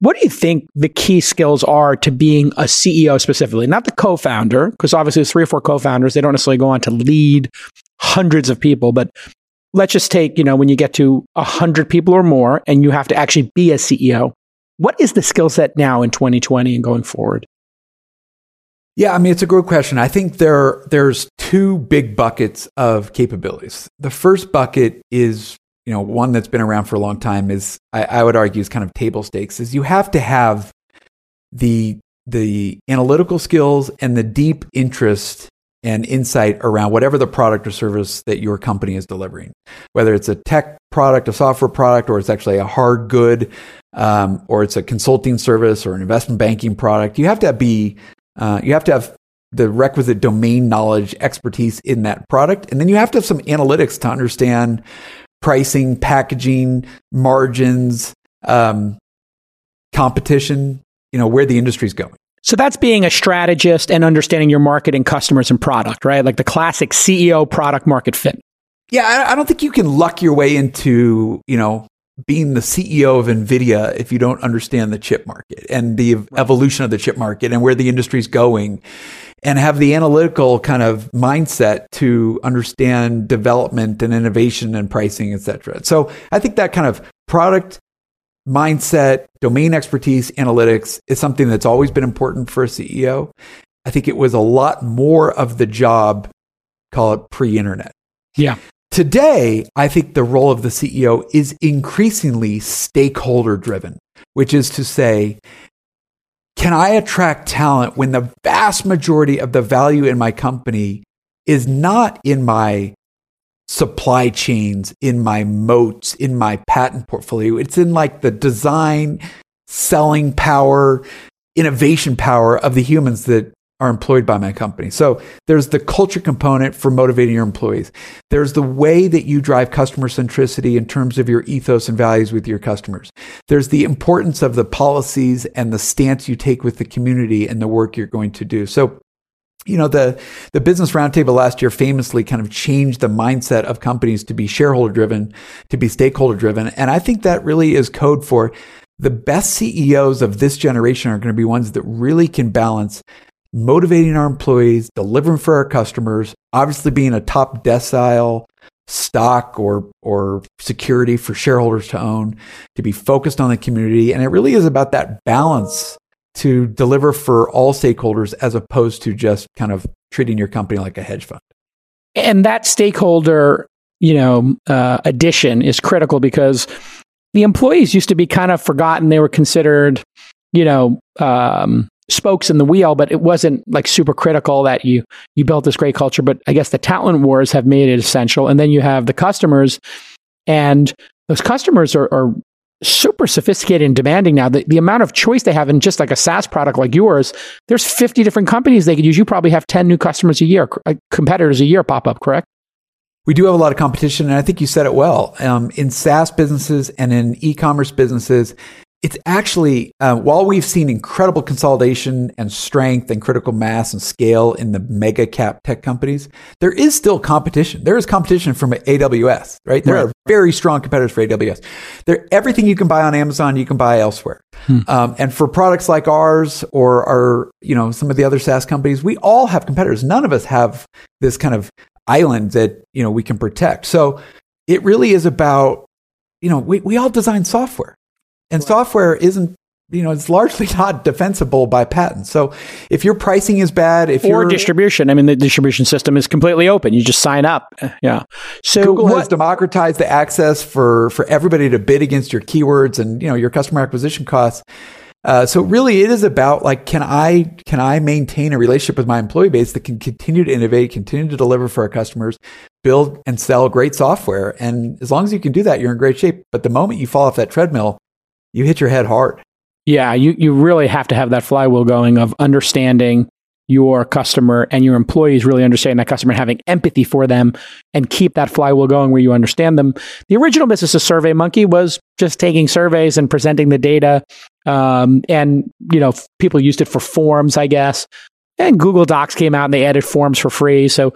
What do you think the key skills are to being a CEO specifically? Not the co-founder, because obviously there's 3 or 4 co-founders. They don't necessarily go on to lead hundreds of people, but let's just take, when you get to 100 people or more and you have to actually be a CEO, what is the skill set now in 2020 and going forward? Yeah, it's a good question. I think there's 2 big buckets of capabilities. The first bucket is one that's been around for a long time is, I would argue, is kind of table stakes, is you have to have the analytical skills and the deep interest and insight around whatever the product or service that your company is delivering, whether it's a tech product, a software product, or it's actually a hard good, or it's a consulting service or an investment banking product. You have to be, you have to have the requisite domain knowledge, expertise in that product. And then you have to have some analytics to understand pricing, packaging, margins, competition, where the industry's going. So that's being a strategist and understanding your market and customers and product, right? Like the classic CEO product market fit. Yeah, I don't think you can luck your way into, being the CEO of NVIDIA if you don't understand the chip market and the evolution of the chip market and where the industry's going, and have the analytical kind of mindset to understand development and innovation and pricing, et cetera. So I think that kind of product mindset, domain expertise, analytics is something that's always been important for a CEO. I think it was a lot more of the job, call it pre-internet. Yeah. Today, I think the role of the CEO is increasingly stakeholder driven, which is to say, can I attract talent when the vast majority of the value in my company is not in my supply chains, in my moats, in my patent portfolio? It's in like the design, selling power, innovation power of the humans that are employed by my company. So there's the culture component for motivating your employees. There's the way that you drive customer centricity in terms of your ethos and values with your customers. There's the importance of the policies and the stance you take with the community and the work you're going to do. So, the Business Roundtable last year famously kind of changed the mindset of companies to be shareholder driven, to be stakeholder driven. And I think that really is code for the best CEOs of this generation are going to be ones that really can balance motivating our employees, delivering for our customers, obviously being a top decile stock or security for shareholders to own, to be focused on the community. And it really is about that balance to deliver for all stakeholders as opposed to just kind of treating your company like a hedge fund. And that stakeholder, addition is critical because the employees used to be kind of forgotten. They were considered, spokes in the wheel, but it wasn't like super critical that you built this great culture. But I guess the talent wars have made it essential. And then you have the customers, and those customers are super sophisticated and demanding now. The amount of choice they have in just like a SaaS product like yours, there's 50 different companies they could use. You probably have 10 new customers a year, competitors a year pop up, correct? We do have a lot of competition, and I think you said it well. In SaaS businesses and in e-commerce businesses, it's actually, while we've seen incredible consolidation and strength and critical mass and scale in the mega cap tech companies, there is still competition. There is competition from AWS, right? There are very strong competitors for AWS. Everything you can buy on Amazon, you can buy elsewhere. And for products like ours or our, some of the other SaaS companies, we all have competitors. None of us have this kind of island that, we can protect. So it really is about, we all design software. And software isn't, it's largely not defensible by patents. So if your pricing is bad, or distribution, the distribution system is completely open. You just sign up. Yeah. So Google has democratized the access for everybody to bid against your keywords and, your customer acquisition costs. So really it is about like, can I maintain a relationship with my employee base that can continue to innovate, continue to deliver for our customers, build and sell great software. And as long as you can do that, you're in great shape. But the moment you fall off that treadmill, you hit your head hard. Yeah, you really have to have that flywheel going of understanding your customer and your employees really understanding that customer and having empathy for them and keep that flywheel going where you understand them. The original business of SurveyMonkey was just taking surveys and presenting the data. People used it for forms, I guess. And Google Docs came out and they added forms for free. So,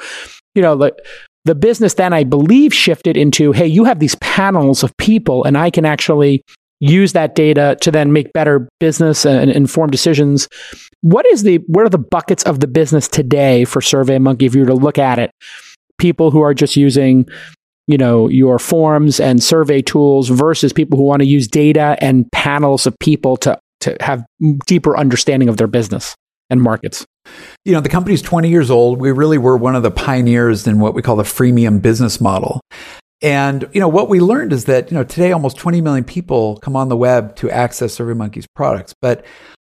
the business then I believe shifted into, hey, you have these panels of people and I can actually use that data to then make better business and informed decisions. What are the buckets of the business today for SurveyMonkey if you were to look at it? People who are just using, your forms and survey tools versus people who want to use data and panels of people to have deeper understanding of their business and markets. The company's 20 years old. We really were one of the pioneers in what we call the freemium business model. And, what we learned is that, today almost 20 million people come on the web to access SurveyMonkey's products. But,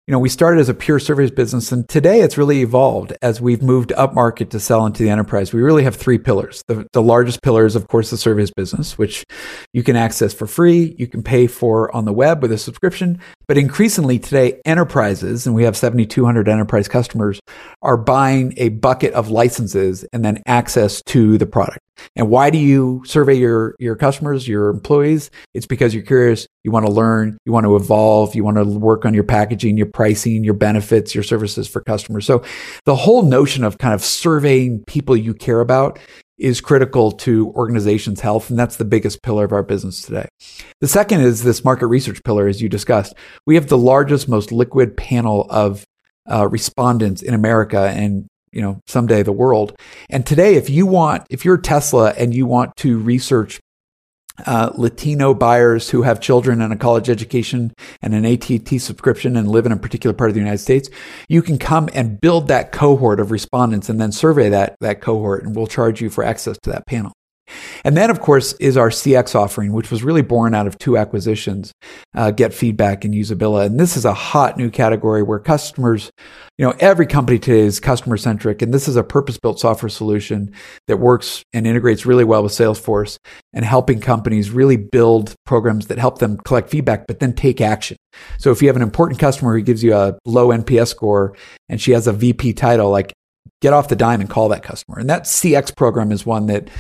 we started as a pure surveys business, and today it's really evolved as we've moved up market to sell into the enterprise. We really have three pillars. The largest pillar is, of course, the surveys business, which you can access for free, you can pay for on the web with a subscription. But increasingly today, enterprises, and we have 7,200 enterprise customers, are buying a bucket of licenses and then access to the product. And why do you survey your customers, your employees? It's because you're curious, you want to learn, you want to evolve, you want to work on your packaging, your pricing, your benefits, your services for customers. So the whole notion of kind of surveying people you care about is critical to organizations' health, and that's the biggest pillar of our business today. The second is this market research pillar, as you discussed. We have the largest, most liquid panel of respondents in America and someday the world. And today, if you're Tesla and you want to research Latino buyers who have children and a college education and an AT&T subscription and live in a particular part of the United States, you can come and build that cohort of respondents and then survey that cohort, and we'll charge you for access to that panel. And then, of course, is our CX offering, which was really born out of two acquisitions, Get Feedback and Usabilla. And this is a hot new category where customers, every company today is customer-centric. And this is a purpose-built software solution that works and integrates really well with Salesforce and helping companies really build programs that help them collect feedback, but then take action. So if you have an important customer who gives you a low NPS score and she has a VP title, like get off the dime and call that customer. And that CX program is one that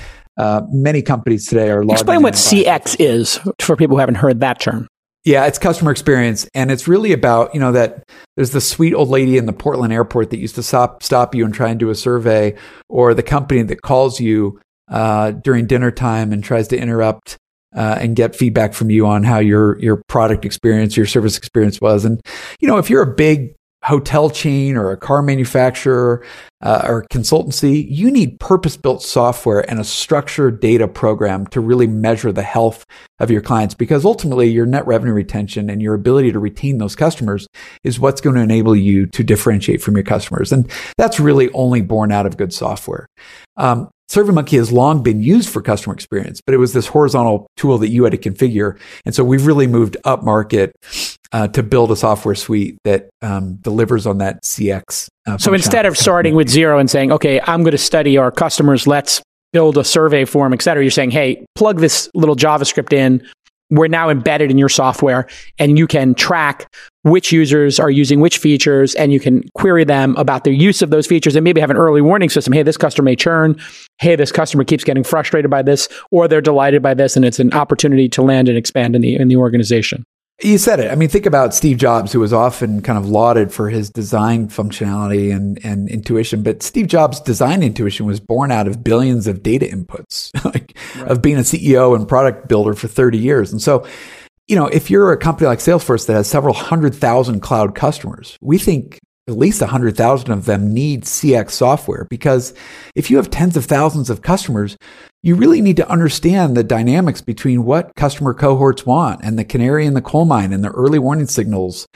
many companies today are large. Explain what CX is for people who haven't heard that term. Yeah, it's customer experience. And it's really about, that there's the sweet old lady in the Portland airport that used to stop you and try and do a survey, or the company that calls you during dinner time and tries to interrupt and get feedback from you on how your product experience, your service experience was. And, if you're a big hotel chain or a car manufacturer or consultancy, you need purpose-built software and a structured data program to really measure the health of your clients, because ultimately your net revenue retention and your ability to retain those customers is what's going to enable you to differentiate from your customers. And that's really only born out of good software. SurveyMonkey has long been used for customer experience, but it was this horizontal tool that you had to configure. And so we've really moved up market to build a software suite that delivers on that CX. So instead of starting with zero and saying, okay, I'm going to study our customers, let's build a survey form, et cetera, you're saying, hey, plug this little JavaScript in. We're now embedded in your software, and you can track which users are using which features, and you can query them about their use of those features, and maybe have an early warning system. Hey, this customer may churn. Hey, this customer keeps getting frustrated by this, or they're delighted by this, and it's an opportunity to land and expand in the organization. You said it. I mean, think about Steve Jobs, who was often kind of lauded for his design functionality and intuition. But Steve Jobs' design intuition was born out of billions of data inputs, of being a CEO and product builder for 30 years. And so, you know, if you're a company like Salesforce that has several 100,000 cloud customers, we think at least 100,000 of them need CX software, because if you have tens of thousands of customers, you really need to understand the dynamics between what customer cohorts want and the canary in the coal mine and the early warning signals.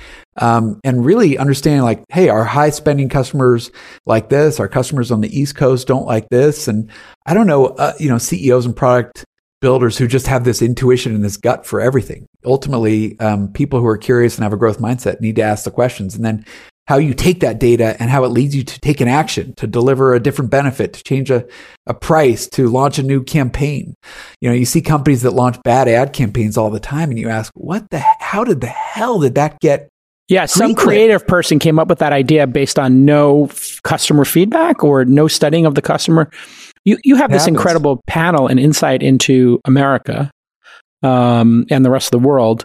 And really understanding, like, hey, our high spending customers like this, our customers on the East Coast don't like this. And I don't know, CEOs and product builders who just have this intuition and this gut for everything. Ultimately, people who are curious and have a growth mindset need to ask the questions. And then how you take that data and how it leads you to take an action, to deliver a different benefit, to change a price, to launch a new campaign. You know, you see companies that launch bad ad campaigns all the time, and you ask, how did that get? Yeah, some creative person came up with that idea based on no customer feedback or no studying of the customer. You have this incredible panel and insight into America and the rest of the world.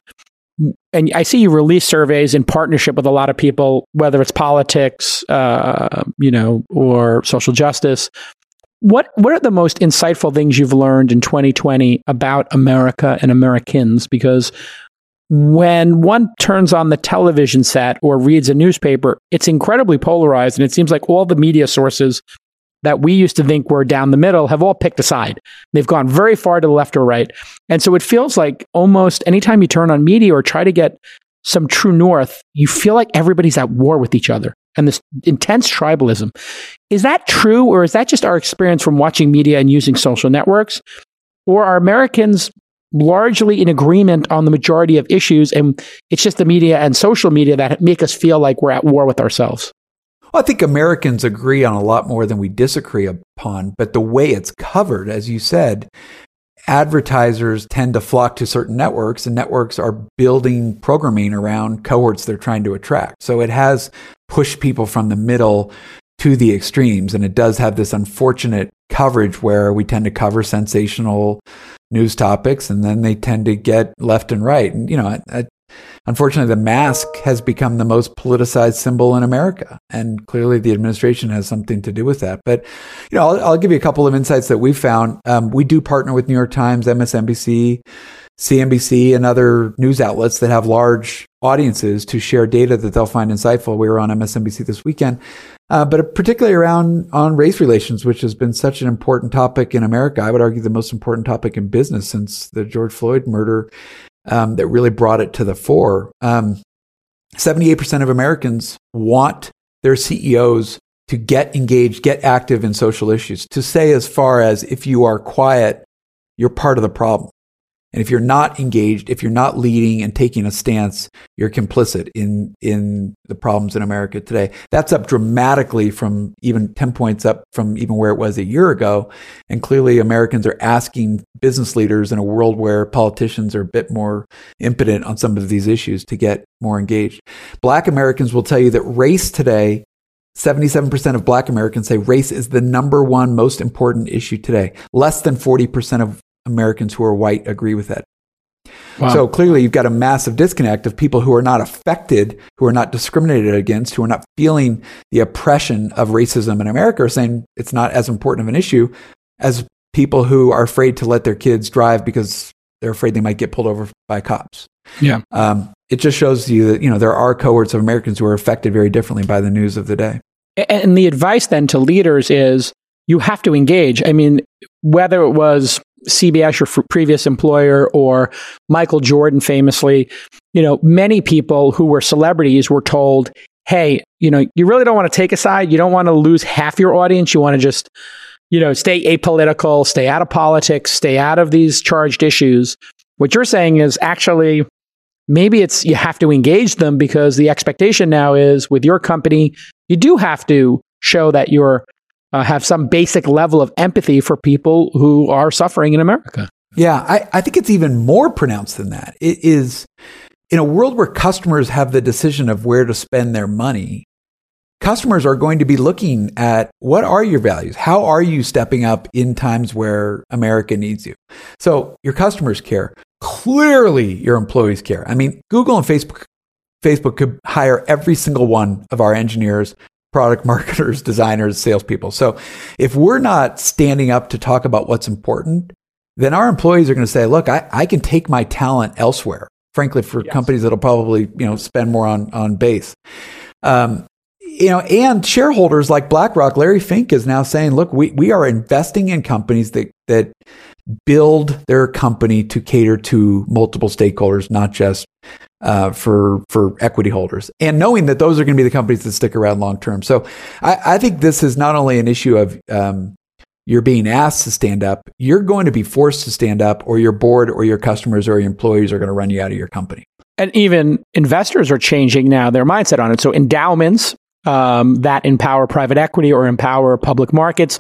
And I see you release surveys in partnership with a lot of people, whether it's politics, or social justice. What are the most insightful things you've learned in 2020 about America and Americans? Because when one turns on the television set or reads a newspaper, it's incredibly polarized, and it seems like all the media sources that we used to think were down the middle have all picked a side. They've gone very far to the left or right. And so it feels like almost anytime you turn on media or try to get some true north, you feel like everybody's at war with each other and this intense tribalism. Is that true, or is that just our experience from watching media and using social networks? Or are Americans largely in agreement on the majority of issues, and it's just the media and social media that make us feel like we're at war with ourselves? Well, I think Americans agree on a lot more than we disagree upon, but the way it's covered, as you said, advertisers tend to flock to certain networks, and networks are building programming around cohorts they're trying to attract. So it has pushed people from the middle to the extremes, and it does have this unfortunate coverage where we tend to cover sensational news topics, and then they tend to get left and right. And, you know, unfortunately, the mask has become the most politicized symbol in America, and clearly the administration has something to do with that. But, you know, I'll give you a couple of insights that we've found. We do partner with New York Times, MSNBC, CNBC, and other news outlets that have large audiences to share data that they'll find insightful. We were on MSNBC this weekend, but particularly on race relations, which has been such an important topic in America. I would argue the most important topic in business since the George Floyd murder. That really brought it to the fore. 78% of Americans want their CEOs to get engaged, get active in social issues, to say as far as, if you are quiet, you're part of the problem. And if you're not engaged, if you're not leading and taking a stance, you're complicit in the problems in America today. That's up dramatically from even 10 points up from even where it was a year ago. And clearly Americans are asking business leaders in a world where politicians are a bit more impotent on some of these issues to get more engaged. Black Americans will tell you that race today, 77% of Black Americans say race is the number one most important issue today. Less than 40% of Americans who are white agree with that. Wow. So clearly you've got a massive disconnect of people who are not affected, who are not discriminated against, who are not feeling the oppression of racism in America, are saying it's not as important of an issue as people who are afraid to let their kids drive because they're afraid they might get pulled over by cops. Yeah. It just shows you that, you know, there are cohorts of Americans who are affected very differently by the news of the day. And the advice then to leaders is you have to engage. I mean, whether it was CBS, your previous employer, or Michael Jordan famously, you know, many people who were celebrities were told, hey, you know, you really don't want to take a side. You don't want to lose half your audience. You want to just you know, stay apolitical, stay out of politics, stay out of these charged issues. What you're saying is actually, maybe it's you have to engage them because the expectation now is with your company, you do have to show that you're have some basic level of empathy for people who are suffering in America. Yeah, I think it's even more pronounced than that. It is in a world where customers have the decision of where to spend their money. Customers are going to be looking at what are your values? How are you stepping up in times where America needs you? So your customers care. Clearly, your employees care. I mean, Google and Facebook could hire every single one of our engineers, product marketers, designers, salespeople. So if we're not standing up to talk about what's important, then our employees are going to say, look, I can take my talent elsewhere, frankly, for yes. companies that'll probably, you know, spend more on base. You know, and shareholders like BlackRock, Larry Fink is now saying, look, we are investing in companies that build their company to cater to multiple stakeholders, not just for equity holders, and knowing that those are going to be the companies that stick around long term. So I think this is not only an issue of you're being asked to stand up, you're going to be forced to stand up, or your board or your customers or your employees are going to run you out of your company. And even investors are changing now their mindset on it. So endowments that empower private equity or empower public markets,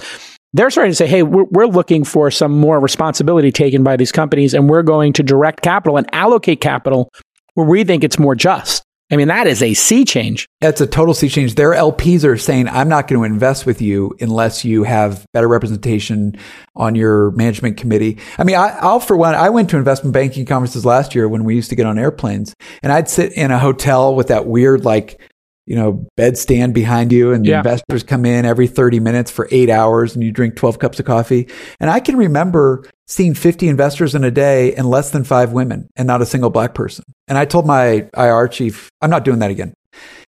they're starting to say, hey, we're looking for some more responsibility taken by these companies, and we're going to direct capital and allocate capital where we think it's more just. I mean, that is a sea change. That's a total sea change. Their LPs are saying, I'm not going to invest with you unless you have better representation on your management committee. I mean, I went to investment banking conferences last year when we used to get on airplanes, and I'd sit in a hotel with that weird, like, you know, bed stand behind you, and the investors come in every 30 minutes for 8 hours, and you drink 12 cups of coffee. And I can remember seeing 50 investors in a day and less than 5 women and not a single black person. And I told my IR chief, I'm not doing that again.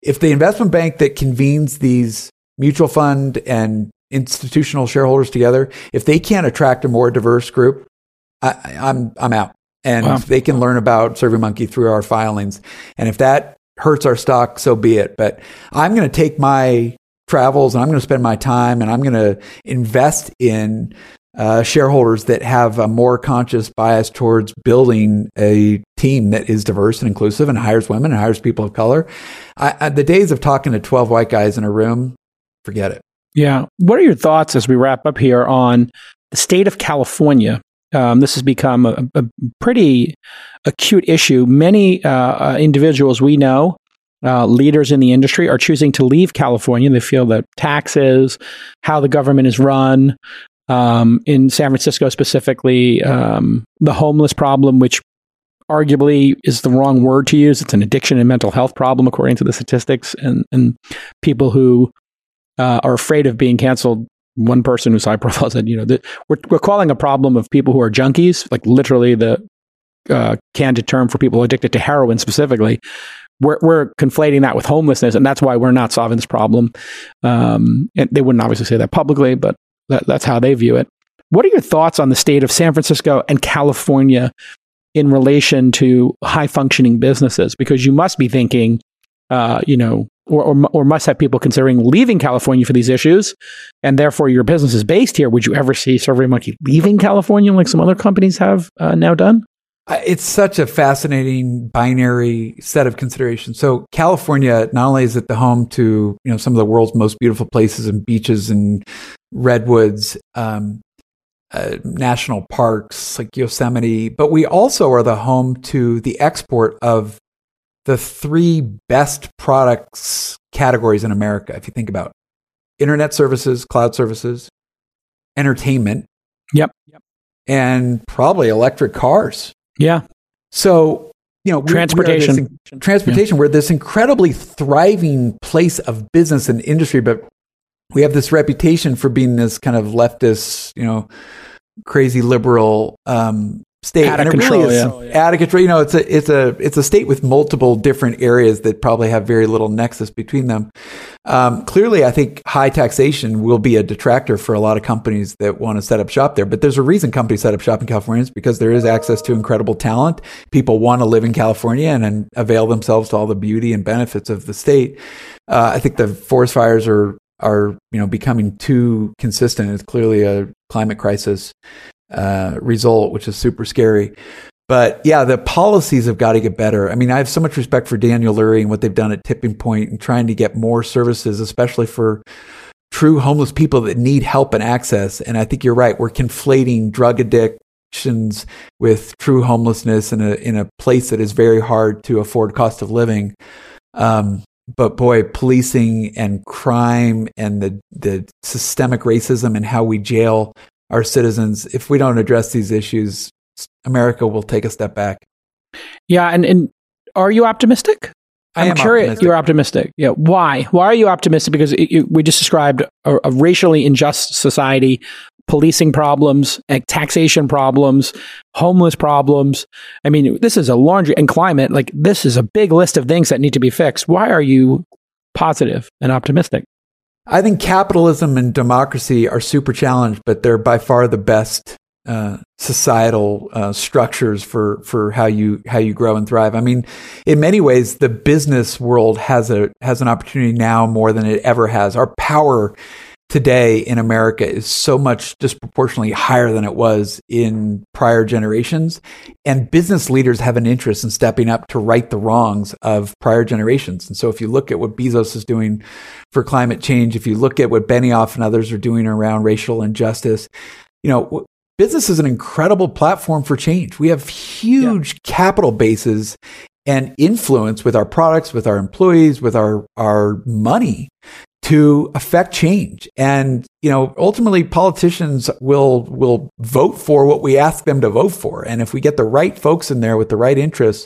If the investment bank that convenes these mutual fund and institutional shareholders together, if they can't attract a more diverse group, I'm out. And they can learn about SurveyMonkey through our filings. And if that hurts our stock, so be it. But I'm going to take my travels, and I'm going to spend my time, and I'm going to invest in shareholders that have a more conscious bias towards building a team that is diverse and inclusive and hires women and hires people of color. The days of talking to 12 white guys in a room, forget it. Yeah. What are your thoughts as we wrap up here on the state of California? This has become a pretty acute issue. Many individuals we know, leaders in the industry, are choosing to leave California. They feel that taxes, how the government is run, in San Francisco specifically, the homeless problem, which arguably is the wrong word to use. It's an addiction and mental health problem, according to the statistics, and people who are afraid of being canceled. One person who's high profile said, you know, we're calling a problem of people who are junkies, like literally the candid term for people addicted to heroin specifically. We're conflating that with homelessness, and that's why we're not solving this problem. And they wouldn't obviously say that publicly, but that's how they view it. What are your thoughts on the state of San Francisco and California in relation to high functioning businesses? Because you must be thinking, you know, or must have people considering leaving California for these issues, and therefore your business is based here. Would you ever see SurveyMonkey leaving California like some other companies have now done? It's such a fascinating binary set of considerations. So California, not only is it the home to, you know, some of the world's most beautiful places and beaches and redwoods, national parks like Yosemite, but we also are the home to the export of the 3 best products categories in America, if you think about internet services, cloud services, entertainment, yep, and probably electric cars. Yeah. So, you know, transportation, we're this incredibly thriving place of business and industry, but we have this reputation for being this kind of leftist, you know, crazy liberal, state. Out of control, really is out of control. You know, it's a state with multiple different areas that probably have very little nexus between them. Clearly, I think high taxation will be a detractor for a lot of companies that want to set up shop there. But there's a reason companies set up shop in California, is because there is access to incredible talent. People want to live in California and avail themselves to all the beauty and benefits of the state. I think the forest fires are are, you know, becoming too consistent. It's clearly a climate crisis result, which is super scary. But yeah, the policies have got to get better. I mean, I have so much respect for Daniel Lurie and what they've done at Tipping Point and trying to get more services, especially for true homeless people that need help and access. And I think you're right. We're conflating drug addictions with true homelessness in a place that is very hard to afford cost of living. But boy, policing and crime and the systemic racism and how we jail our citizens, if we don't address these issues, America will take a step back. Yeah. And are you optimistic? I'm sure you're optimistic. Yeah. Why? Why are you optimistic? Because we just described a racially unjust society, policing problems, taxation problems, homeless problems. I mean, this is a laundry and climate. Like, this is a big list of things that need to be fixed. Why are you positive and optimistic? I think capitalism and democracy are super challenged, but they're by far the best societal structures for how you grow and thrive. I mean, in many ways, the business world has an opportunity now more than it ever has. Our power today in America is so much disproportionately higher than it was in prior generations, and business leaders have an interest in stepping up to right the wrongs of prior generations. And so if you look at what Bezos is doing for climate change, if you look at what Benioff and others are doing around racial injustice, you know, business is an incredible platform for change. We have huge capital bases and influence with our products, with our employees, with our money to affect change. And, you know, ultimately politicians will vote for what we ask them to vote for. And if we get the right folks in there with the right interests,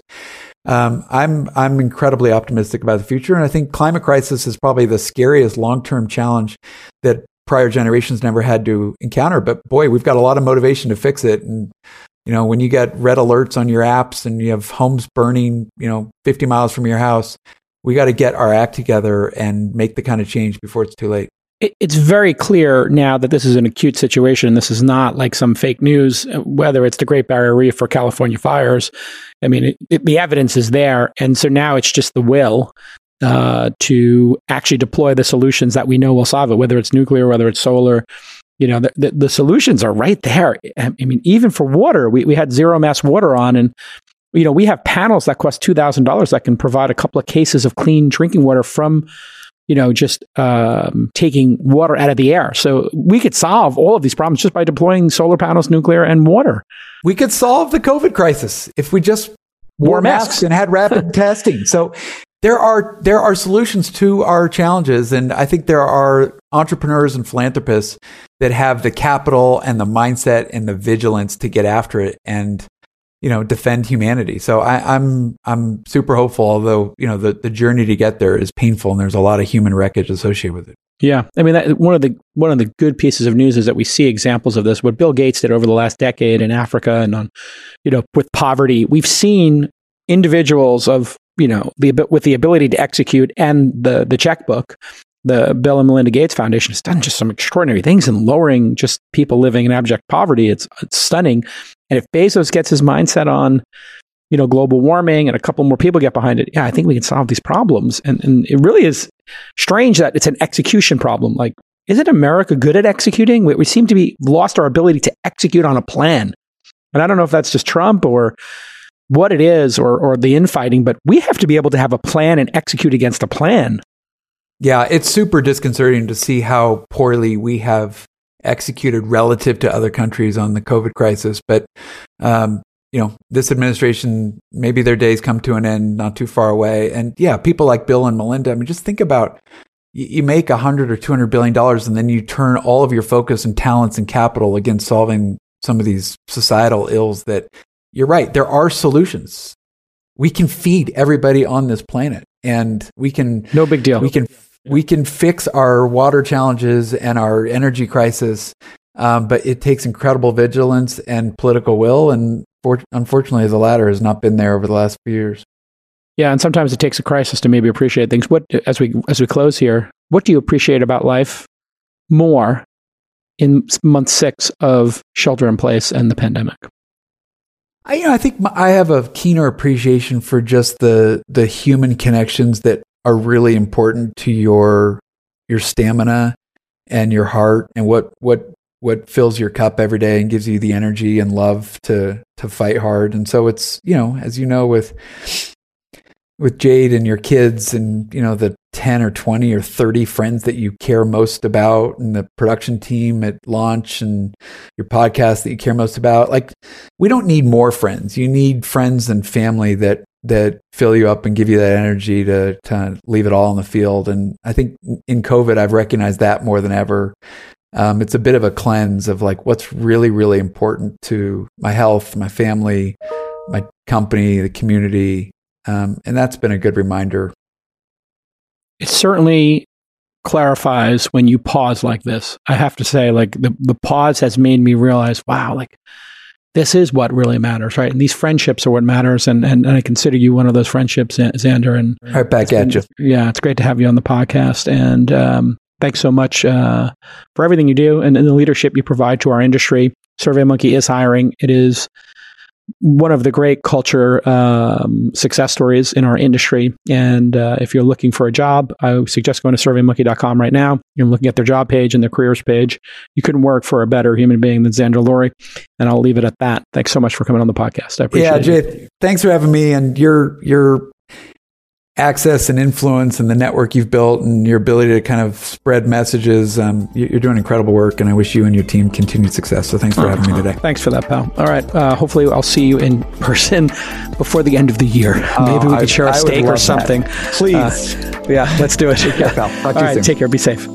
I'm incredibly optimistic about the future. And I think climate crisis is probably the scariest long-term challenge that prior generations never had to encounter. But boy, we've got a lot of motivation to fix it. And, you know, when you get red alerts on your apps and you have homes burning, you know, 50 miles from your house, we got to get our act together and make the kind of change before it's too late. It's very clear now that this is an acute situation. This is not like some fake news, whether it's the Great Barrier Reef or California fires. I mean, the evidence is there. And so now it's just the will to actually deploy the solutions that we know will solve it, whether it's nuclear, whether it's solar. You know, the solutions are right there. I mean, even for water, we had zero mass water on, and, you know, we have panels that cost $2,000 that can provide a couple of cases of clean drinking water from, you know, just taking water out of the air. So we could solve all of these problems just by deploying solar panels, nuclear, and water. We could solve the COVID crisis if we just wore masks and had rapid testing. So there are solutions to our challenges. And I think there are entrepreneurs and philanthropists that have the capital and the mindset and the vigilance to get after it and, you know, defend humanity. So I'm super hopeful, although, you know, the journey to get there is painful and there's a lot of human wreckage associated with it. Yeah. I mean, that, one of the good pieces of news is that we see examples of this. What Bill Gates did over the last decade in Africa and on, you know, with poverty, we've seen individuals of, you know, with the ability to execute and the checkbook. The Bill and Melinda Gates Foundation has done just some extraordinary things in lowering just people living in abject poverty. It's stunning. And if Bezos gets his mindset on, you know, global warming and a couple more people get behind it, yeah, I think we can solve these problems. And it really is strange that it's an execution problem. Like, isn't America good at executing? We seem to be lost our ability to execute on a plan. And I don't know if that's just Trump or what it is or the infighting, but we have to be able to have a plan and execute against a plan. Yeah, it's super disconcerting to see how poorly we have executed relative to other countries on the COVID crisis. But, you know, this administration, maybe their days come to an end not too far away. And yeah, people like Bill and Melinda, I mean, just think about, you make $100 or $200 billion and then you turn all of your focus and talents and capital against solving some of these societal ills that, you're right, there are solutions. We can feed everybody on this planet and we can... No big deal. We can fix our water challenges and our energy crisis, but it takes incredible vigilance and political will. And unfortunately, the latter has not been there over the last few years. Yeah, and sometimes it takes a crisis to maybe appreciate things. What, as we close here, what do you appreciate about life more in month 6 of shelter in place and the pandemic? I think I have a keener appreciation for just the human connections that are really important to your your stamina and your heart and what fills your cup every day and gives you the energy and love to fight hard. And so it's, you know, as you know, with Jade and your kids and, you know, the 10 or 20 or 30 friends that you care most about and the production team at launch and your podcast that you care most about, like, we don't need more friends. You need friends and family that fill you up and give you that energy to leave it all on the field. And I think in COVID, I've recognized that more than ever. It's a bit of a cleanse of like what's really, really important to my health, my family, my company, the community. And that's been a good reminder. It certainly clarifies when you pause like this. I have to say, like, the pause has made me realize, wow, like, this is what really matters, right? And these friendships are what matters. And I consider you one of those friendships, Zander. And right back at you. Yeah, it's great to have you on the podcast. And thanks so much for everything you do and the leadership you provide to our industry. SurveyMonkey is hiring. It is one of the great culture success stories in our industry. And if you're looking for a job, I would suggest going to surveymonkey.com right now. You're looking at their job page and their careers page. You couldn't work for a better human being than Zander Lurie. And I'll leave it at that. Thanks so much for coming on the podcast. I appreciate it. Yeah, Jay, thanks for having me. And your access and influence and the network you've built and your ability to kind of spread messages. You're doing incredible work, and I wish you and your team continued success. So thanks for having me today. Thanks for that, pal. All right. Hopefully I'll see you in person before the end of the year. Maybe we could share a steak or something. Please. Yeah, let's do it. Take care, pal. All right. Soon. Take care. Be safe.